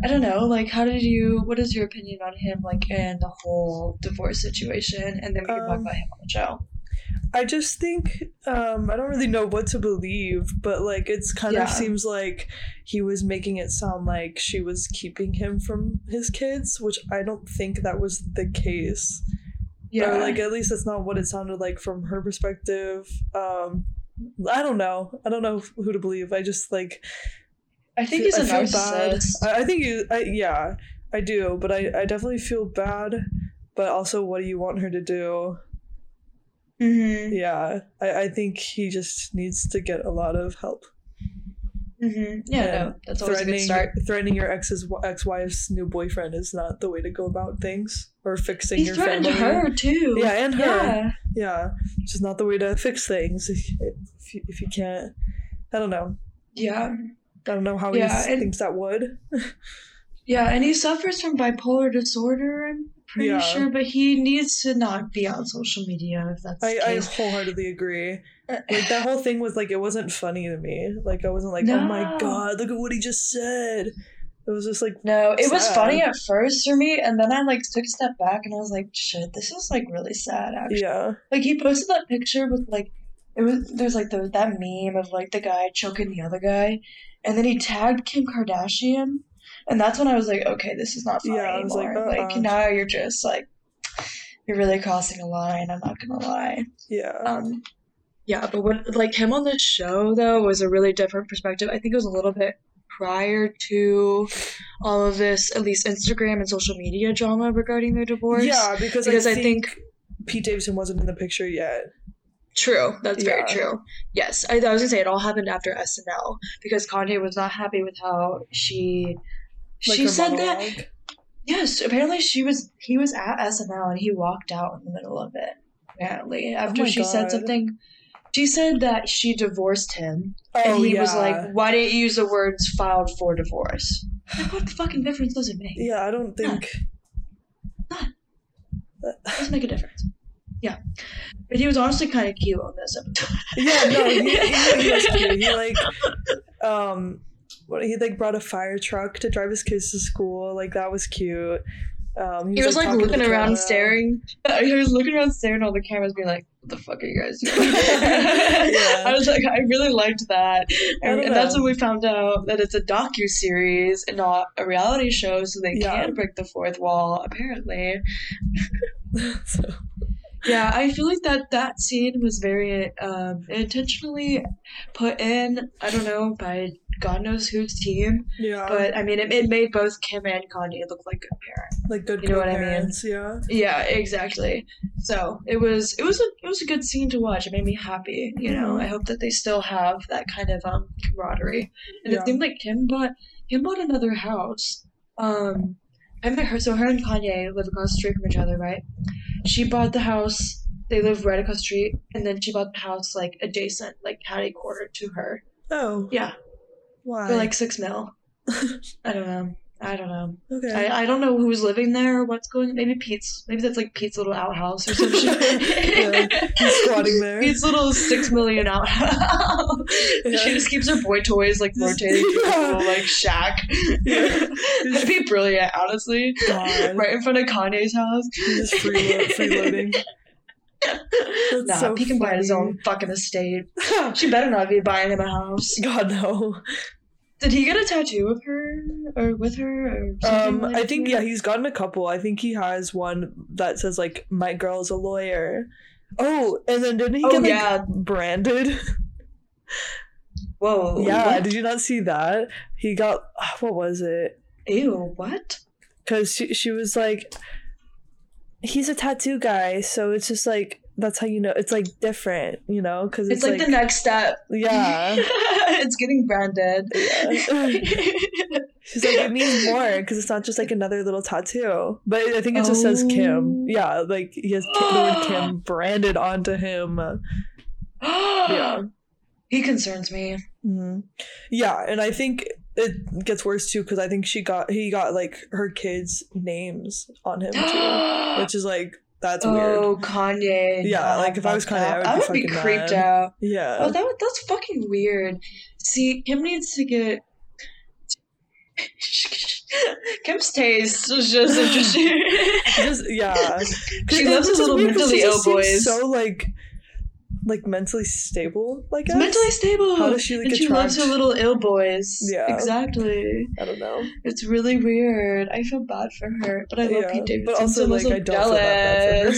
I don't know, like, how did you, what is your opinion on him, like, and the whole divorce situation, and then we can um, talk about him on the show. I just think, um, I don't really know what to believe, but, like, it's kind yeah. of seems like he was making it sound like she was keeping him from his kids, which I don't think that was the case. Yeah. Or, like, at least that's not what it sounded like from her perspective. Um, I don't know. I don't know who to believe. I just, like... I think he's a narcissist. I, I think you, I, yeah, I do, but I, I definitely feel bad, but also what do you want her to do? Mm-hmm. Yeah, I, I think he just needs to get a lot of help. Mm-hmm. Yeah, and no, that's always a good start. Threatening your ex's ex-wife's new boyfriend is not the way to go about things, or fixing He's your family. He's threatened her, too. Yeah, and her. Yeah. yeah, which is not the way to fix things if, if, you, if you can't, I don't know. Yeah. I don't know how he yeah, thinks that would. Yeah, and he suffers from bipolar disorder, I'm pretty yeah. sure, but he needs to not be on social media if that's I, the case. I wholeheartedly agree. Like, that whole thing was, like, it wasn't funny to me. Like, I wasn't like, no. oh my god, look at what he just said. It was just like, no, sad. It was funny at first for me, and then I, like, took a step back and I was like, shit, this is, like, really sad, actually. Yeah. Like, he posted that picture with, like, it was, there's, like, the, that meme of, like, the guy choking the other guy, and then he tagged Kim Kardashian, and that's when I was like, okay, this is not funny yeah, I was anymore. Like, uh-uh. like, now you're just, like, you're really crossing a line, I'm not gonna lie. Yeah. Um, yeah, but when, like, him on the show, though, was a really different perspective. I think it was a little bit prior to all of this, at least Instagram and social media drama regarding their divorce. Yeah, because, because I, I think, think Pete Davidson wasn't in the picture yet. True. That's yeah. very true. Yes. I, I was going to say it all happened after S N L because Kanye was not happy with how she, like she said monologue. That. Yes. Apparently she was, he was at S N L and he walked out in the middle of it. Apparently after oh she God. said something. She said that she divorced him, oh, and he yeah. was like, why didn't you use the words filed for divorce? Like, what fucking difference does it make? Yeah, I don't think... None. None. Doesn't make a difference. Yeah. But he was honestly kind of cute on this episode. Yeah, no, he, he, he was cute. He, like, um, he, like, brought a fire truck to drive his kids to school. Like, that was cute. Um, he, he was, like, like looking around and staring. He was looking around staring at all the cameras being like, what the fuck are you guys doing? yeah. I was like, I really liked that. And, and that's when we found out that it's a docu-series and not a reality show, so they yeah. can break the fourth wall, apparently. so. Yeah, I feel like that, that scene was very um, intentionally put in, I don't know, by God knows whose team. Yeah. But, I mean, it, it made both Kim and Kanye look like good parents. Like good you know what parents, I mean? Yeah. Yeah, exactly. So, it was it was, a, it was a good scene to watch. It made me happy, you know? Mm-hmm. I hope that they still have that kind of um, camaraderie. And yeah. it seemed like Kim bought, Kim bought another house. Um, I met her, so her and Kanye live across the street from each other, right? She bought the house, they live right across the street, and then she bought the house, like, adjacent, like, catty corner to her. Oh. Yeah. Why? For like six mil. I don't know. I don't know. Okay. I, I don't know who's living there or what's going on. Maybe Pete's. Maybe that's like Pete's little outhouse or something. yeah, he's squatting there. Pete's little six million outhouse. Yeah. She just keeps her boy toys like rotating through yeah. her little like shack. Yeah. That'd be brilliant, honestly. God. Right in front of Kanye's house. He's just freelo- freeloading. That's nah, so he can funny. buy his own fucking estate. She better not be buying him a house. God, no. Did he get a tattoo of her or with her? Or something um, like I think, that? yeah, he's gotten a couple. I think he has one that says, like, my girl's a lawyer. Oh, and then didn't he oh, get, like, yeah. branded? Whoa. Yeah, what? Did you not see that? He got, what was it? Ew, what? Because she, she was like, he's a tattoo guy, so it's just, like, that's how you know it's like different, you know, because it's, it's like, like the next step. Yeah. It's getting branded. Yeah. She's like, it means more because it's not just like another little tattoo, but I think it just oh. says Kim. Yeah, like he has Kim, the word Kim branded onto him. Yeah, he concerns me. Mm-hmm. Yeah, and I think it gets worse too because I think she got he got like her kids' names on him too, which is like. That's oh, weird. Oh, Kanye. Yeah, no, like if I was Kanye, I would, I would be, be creeped mad. out. Yeah. Oh, that that's fucking weird. See, Kim needs to get. Kim's taste was just interesting. just, yeah, she loves those little mentally ill boys. So like, like mentally stable. Like mentally stable. How does she like? And attract... she loves her little ill boys. Yeah, exactly. I don't know. It's really weird. I feel bad for her, but I love yeah, Pete Davidson. But also, so like, I don't jealous. feel that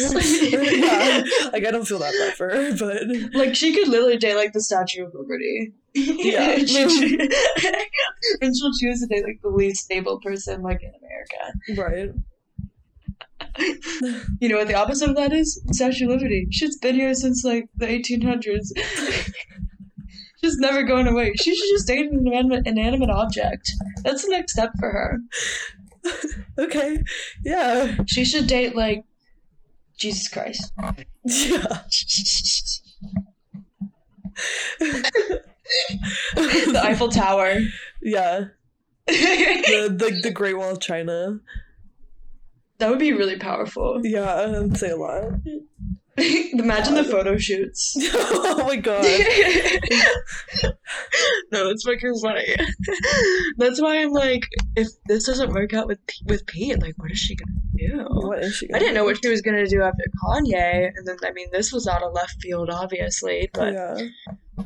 bad for her. yeah, like I don't feel that bad for her. But like, she could literally date like the Statue of Liberty. Yeah, and she'll choose to date like the least stable person like in America. Right. You know what the opposite of that is? Statue of Liberty. Shit's been here since like the eighteen hundreds. She's never going away. She should just date an inanimate, inanimate object. That's the next step for her. Okay. Yeah. She should date like Jesus Christ. Yeah. The Eiffel Tower. Yeah. the, the the Great Wall of China. That would be really powerful. Yeah, I'd say a lot. Imagine yeah. the photo shoots. Oh my god. No, that's fucking funny. That's why I'm like, if this doesn't work out with with Pete, like, what is she gonna do? What is she gonna I didn't do? know what she was gonna do after Kanye, and then I mean, this was out of left field, obviously, but yeah.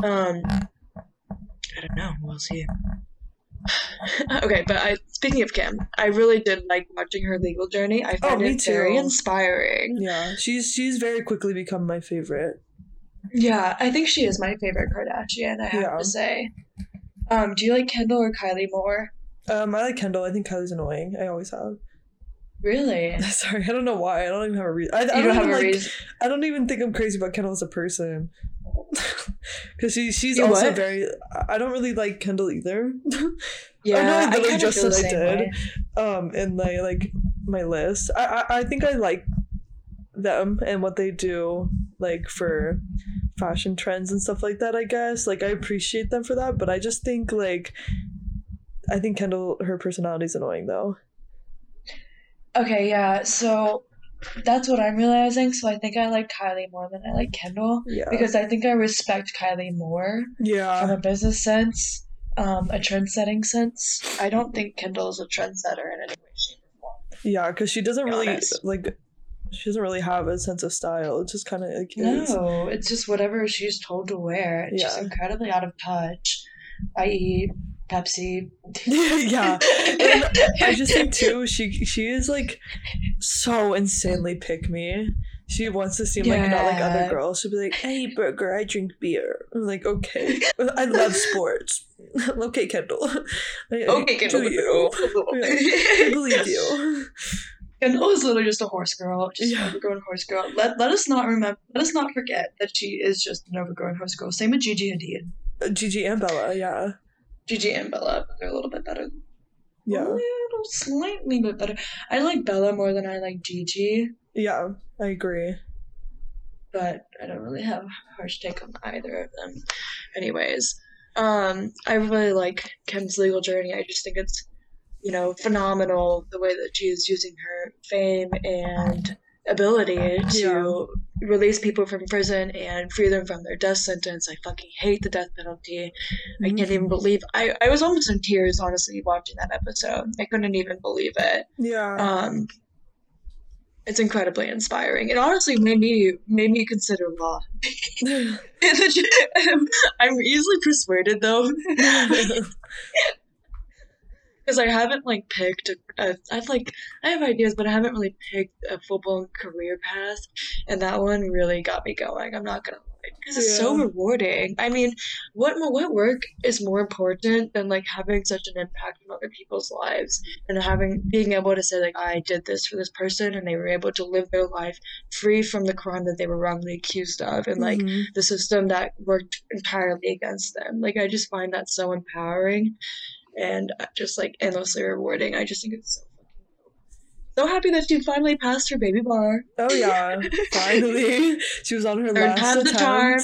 um, I don't know. We'll see. Okay, but I speaking of Kim, I really did like watching her legal journey. I found oh, it too. very inspiring. Yeah, she's she's very quickly become my favorite. Yeah, I think she is my favorite Kardashian, I have yeah. to say. Um, do you like Kendall or Kylie more? Um, I like Kendall. I think Kylie's annoying. I always have. Really? Sorry, I don't know why. I don't even have a reason. I, I don't, don't have even, a like, reason. I don't even think I'm crazy about Kendall as a person. Because she, she's you also what? very. I don't really like Kendall either. Yeah, I know I literally I just said I did way. um in my like my list. I, I I think I like them and what they do, like for fashion trends and stuff like that. I guess like I appreciate them for that, but I just think like I think Kendall, her personality is annoying though. Okay, yeah, so. That's what I'm realizing. So I think I like Kylie more than I like Kendall. Yeah. Because I think I respect Kylie more. Yeah. From a business sense, um, a trend-setting sense. I don't think Kendall's a trendsetter in any way, shape, or form. Yeah, because she doesn't really honest. like. She doesn't really have a sense of style. It's just kind of like is. no. It's just whatever she's told to wear. Yeah. She's incredibly out of touch. that is. Pepsi. Yeah. And I just think too, she she is like so insanely pick me. She wants to seem yeah. like not like other girls. She'll be like, I eat burger, I drink beer. I'm like, okay. I love sports. Okay, Kendall. I, okay, I, Kendall. Do you. Yeah, I believe you. Kendall is literally just a horse girl, just yeah. an overgrown horse girl. Let let us not remember let us not forget that she is just an overgrown horse girl. Same with Gigi Hadid. Uh, Gigi and Bella, yeah. Gigi and Bella, but they're a little bit better. Yeah. A little, slightly bit better. I like Bella more than I like Gigi. Yeah, I agree. But I don't really have a harsh take on either of them. Anyways, um, I really like Kim's legal journey. I just think it's, you know, phenomenal the way that she is using her fame and ability to yeah. release people from prison and free them from their death sentence. I fucking hate the death penalty. Mm-hmm. I can't even believe I, I was almost in tears honestly watching that episode. I couldn't even believe it. Yeah. Um it's incredibly inspiring. It honestly made me made me consider law. I'm easily persuaded though. Because I haven't, like, picked, a, I've, like, I have ideas, but I haven't really picked a full-blown career path, and that one really got me going, I'm not gonna lie, because yeah. it's so rewarding. I mean, what what work is more important than, like, having such an impact on other people's lives, and having, being able to say, like, I did this for this person, and they were able to live their life free from the crime that they were wrongly accused of, and, like, mm-hmm. the system that worked entirely against them. Like, I just find that so empowering. And just like endlessly rewarding. I just think it's so fucking cool. So happy that she finally passed her baby bar. Oh yeah, finally. She was on her Third last attempt. Time.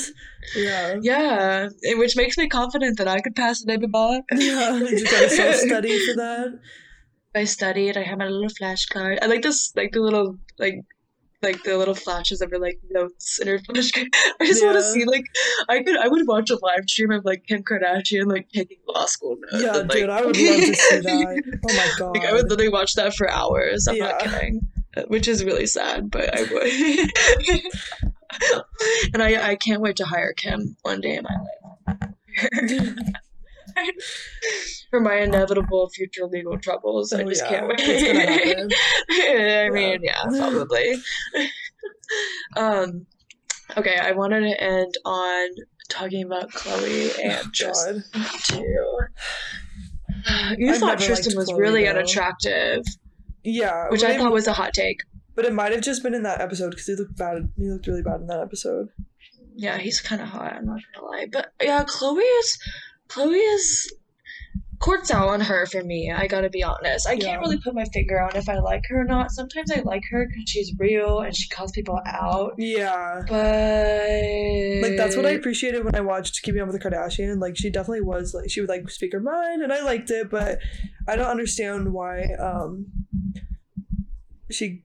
Yeah, yeah. It, which makes me confident that I could pass the baby bar. Yeah, you gotta self study for that. I studied. I have my little flashcard. I like this, like the little, like. Like the little flashes of her like notes in her flashcard. I just yeah. want to see like I could I would watch a live stream of like Kim Kardashian like taking law school notes. Yeah, and, like, dude, I would love to see that. Oh my god! Like I would literally watch that for hours. I'm yeah. not kidding, which is really sad, but I would. And I I can't wait to hire Kim one day in my life. For my inevitable future legal troubles. I oh, just yeah. can't wait. It's gonna happen. I yeah. mean, yeah, probably. um, okay, I wanted to end on talking about Chloe and oh, Tristan too. You I've thought Tristan was Chloe, really though. unattractive. Yeah. Which I thought have, was a hot take. But it might have just been in that episode because he looked bad. He looked really bad in that episode. Yeah, he's kind of hot. I'm not gonna lie. But yeah, Chloe is... Chloe is court's out on her for me. I gotta be honest. I yeah. can't really put my finger on if I like her or not. Sometimes I like her because she's real and she calls people out. Yeah. But like that's what I appreciated when I watched Keeping Up with the Kardashians. Like she definitely was like she would like speak her mind, and I liked it. But I don't understand why um she.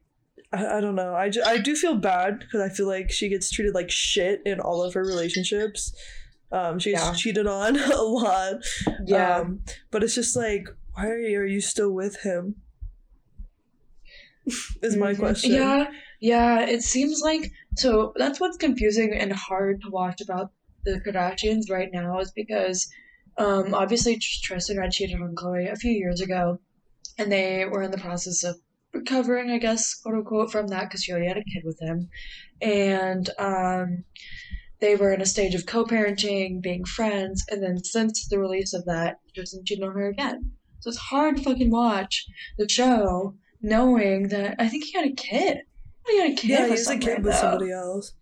I, I don't know. I just, I do feel bad because I feel like she gets treated like shit in all of her relationships. Um, she's yeah. cheated on a lot. Yeah. Um, but it's just like, why are you, are you still with him? Is my question. Yeah. Yeah. It seems like, so that's what's confusing and hard to watch about the Kardashians right now is because um, obviously Tristan had cheated on Khloe a few years ago and they were in the process of recovering, I guess, quote unquote, from that because she already had a kid with him. And um, they were in a stage of co-parenting, being friends, and then since the release of that, Tristan cheated on her again. So it's hard to fucking watch the show knowing that I think he had a kid. He had a kid. Yeah, he was a kid with somebody else.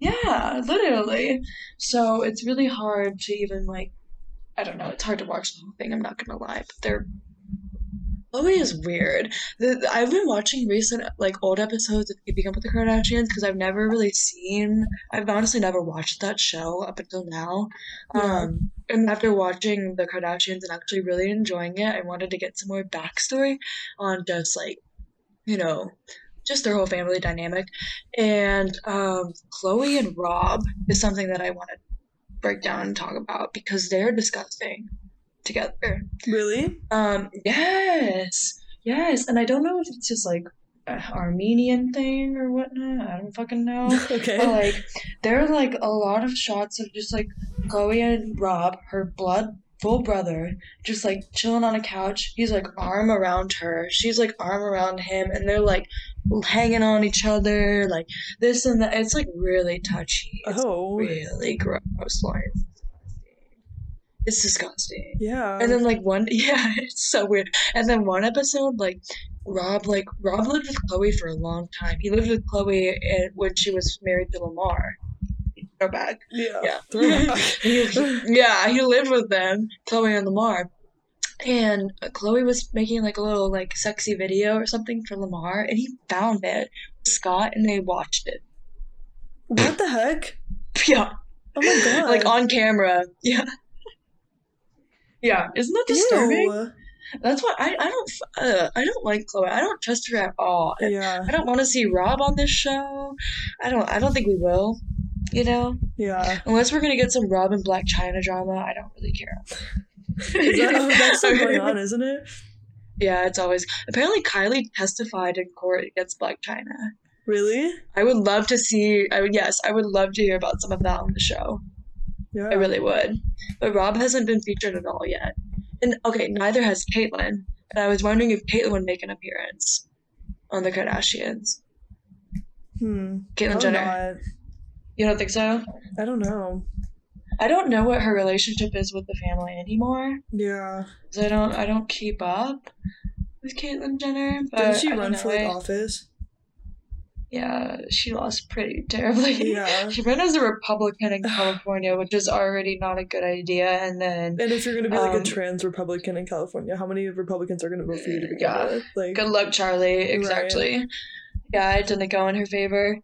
Yeah, literally. So it's really hard to even like, I don't know, it's hard to watch the whole thing, I'm not gonna lie, but they're Khloe is weird. The, I've been watching recent, like, old episodes of Keeping Up with the Kardashians because I've never really seen... I've honestly never watched that show up until now. Yeah. Um, and after watching the Kardashians and actually really enjoying it, I wanted to get some more backstory on just, like, you know, just their whole family dynamic. And um, Khloe and Rob is something that I want to break down and talk about because they're disgusting together. Really? Um yes, yes. And I don't know if it's just like an Armenian thing or whatnot, I don't fucking know. Okay. But like there are like a lot of shots of just like Khloe and Rob, her blood full brother, just like chilling on a couch. He's like arm around her, she's like arm around him, and they're like hanging on each other like this and that. It's like really touchy. It's oh really gross. Like it's disgusting. Yeah. And then like one yeah, it's so weird. And then one episode, like Rob like Rob lived with Khloe for a long time. He lived with Khloe when she was married to Lamar. Throwback. Yeah. Yeah. he, yeah, he lived with them, Khloe and Lamar. And Khloe was making like a little like sexy video or something for Lamar, and he found it with Scott and they watched it. What the heck? Yeah. Oh my god. Like on camera. Yeah. Yeah, isn't that disturbing? Ew. That's what I I don't uh, I don't like Khloe. I don't trust her at all. Yeah. I don't want to see Rob on this show. I don't I don't think we will. You know. Yeah. Unless we're gonna get some Rob and Blac Chyna drama, I don't really care. Is that, oh, that's still going on, isn't it? Yeah, it's always. Apparently, Kylie testified in court against Blac Chyna. Really? I would love to see. I would yes, I would love to hear about some of that on the show. Yeah. I really would. But Rob hasn't been featured at all yet. And, okay, neither has Caitlyn. And I was wondering if Caitlyn would make an appearance on the Kardashians. Hmm. Caitlyn Jenner. Not. You don't think so? I don't know. I don't know what her relationship is with the family anymore. Yeah. Because I don't, I don't keep up with Caitlyn Jenner. But didn't she run for, like, office? Yeah, she lost pretty terribly. Yeah. She ran as a Republican in California, which is already not a good idea. And then, and if you're going to be like um, a trans Republican in California, how many Republicans are going to vote for you to begin yeah. with? Like, good luck, Charlie. Exactly. Right. Yeah, it didn't go in her favor.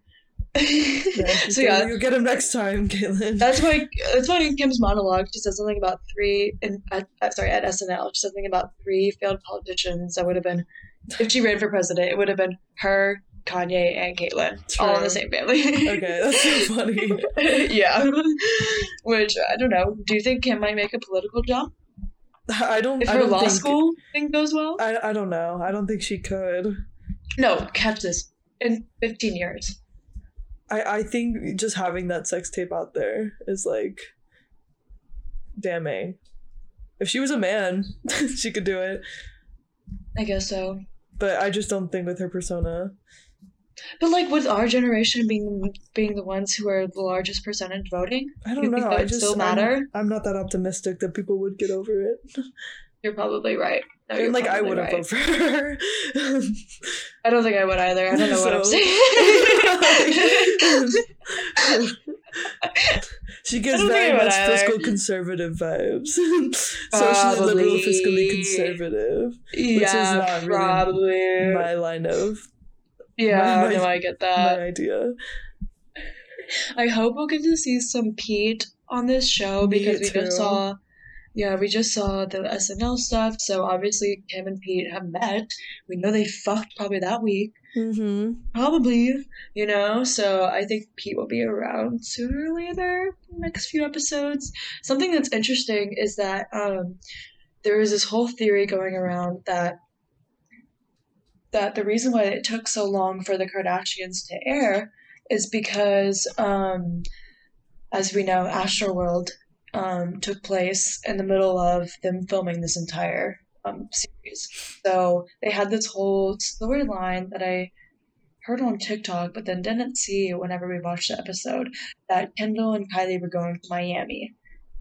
Yeah, so yeah, you'll get him next time, Caitlyn. That's why. That's why in Kim's monologue, she says something about three. And uh, sorry, at S N L, she said something about three failed politicians that would have been, if she ran for president, it would have been her, Kanye, and Caitlyn. True. All in the same family. Okay, that's so funny. Yeah. Which, I don't know, do you think Kim might make a political jump? I don't If I her don't law think, school thing goes well? I, I don't know. I don't think she could. No, catch this. In fifteen years. I, I think just having that sex tape out there is like, damn eh. If she was a man, she could do it. I guess so. But I just don't think with her persona. But, like, with our generation being being the ones who are the largest percentage voting, I don't you know. Think that I just still matter. I'm, I'm not that optimistic that people would get over it. You're probably right. No, you're like, I wouldn't right. vote for her. I don't think I would either. I don't know so. What I'm saying. She gives very much fiscal conservative vibes. Socially liberal, fiscally conservative. Yeah, which is not probably really my line of. Yeah, my, my, no, I get that. My idea. I hope we'll get to see some Pete on this show because we just saw, yeah, we just saw the S N L stuff. So obviously, Kim and Pete have met. We know they fucked probably that week. Mm-hmm. Probably, you know. So I think Pete will be around sooner or later. Next few episodes. Something that's interesting is that um, there is this whole theory going around that. That the reason why it took so long for the Kardashians to air is because, um, as we know, Astroworld um, took place in the middle of them filming this entire um, series. So they had this whole storyline that I heard on TikTok, but then didn't see whenever we watched the episode, that Kendall and Kylie were going to Miami.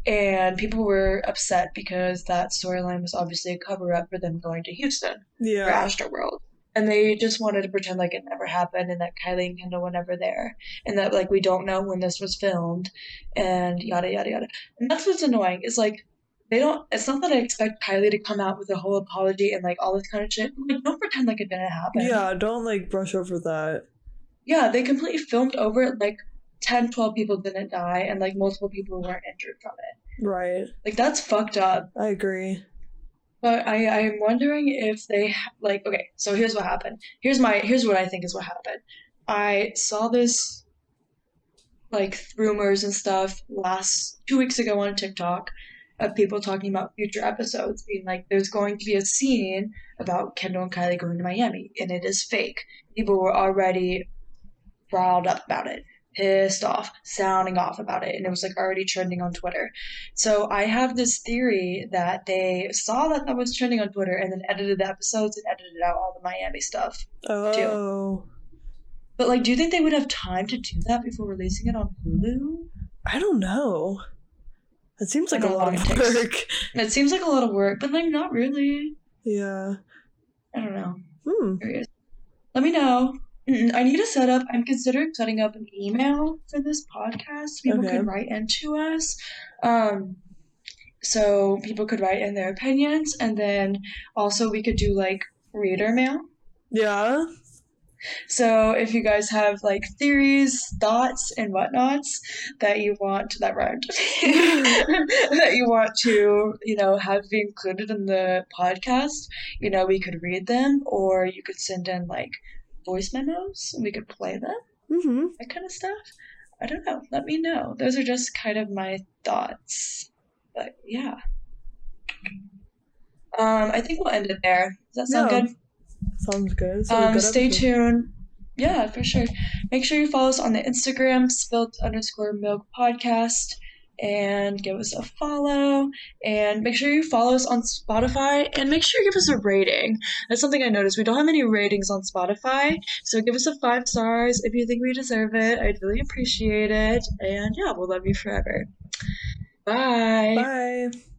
And people were upset because that storyline was obviously a cover-up for them going to Houston yeah. for Astroworld. And they just wanted to pretend like it never happened and that Kylie and Kendall were never there. And that, like, we don't know when this was filmed and yada, yada, yada. And that's what's annoying is, like, they don't – it's not that I expect Kylie to come out with a whole apology and, like, all this kind of shit. Like, don't pretend like it didn't happen. Yeah, don't, like, brush over that. Yeah, they completely filmed over it, like – ten, twelve people didn't die, and, like, multiple people weren't injured from it. Right. Like, that's fucked up. I agree. But I, I'm wondering if they, ha- like, okay, so here's what happened. Here's my, here's what I think is what happened. I saw this, like, rumors and stuff last, two weeks ago on TikTok of people talking about future episodes, being like, there's going to be a scene about Kendall and Kylie going to Miami, and it is fake. People were already riled up about it. Pissed off, sounding off about it, and it was like already trending on Twitter. So I have this theory that they saw that that was trending on Twitter and then edited the episodes and edited out all the Miami stuff. Oh. Too. But, like, do you think they would have time to do that before releasing it on Hulu? I don't know. It seems like a lot of work. It seems like a lot of work, but, like, not really. Yeah. I don't know. Hmm. Curious. Let me know. I need a setup. I'm considering setting up an email for this podcast. People okay. could write into us. Um, so people could write in their opinions. And then also we could do, like, reader mail. Yeah. So if you guys have, like, theories, thoughts, and whatnots that you want that rhymed that you want to, you know, have be included in the podcast, you know, we could read them, or you could send in, like, voice memos and we could play them, mm-hmm. that kind of stuff. I don't know. Let me know. Those are just kind of my thoughts. But yeah, um, I think we'll end it there. Does that sound no. good? Sounds good. Um, good stay episode. tuned. Yeah, for sure. Make sure you follow us on the Instagram, spilled underscore milk podcast, and give us a follow, and make sure you follow us on Spotify, and make sure you give us a rating. That's something I noticed. We don't have any ratings on Spotify, so give us a five stars if you think we deserve it. I'd really appreciate it, and yeah, we'll love you forever. Bye. Bye.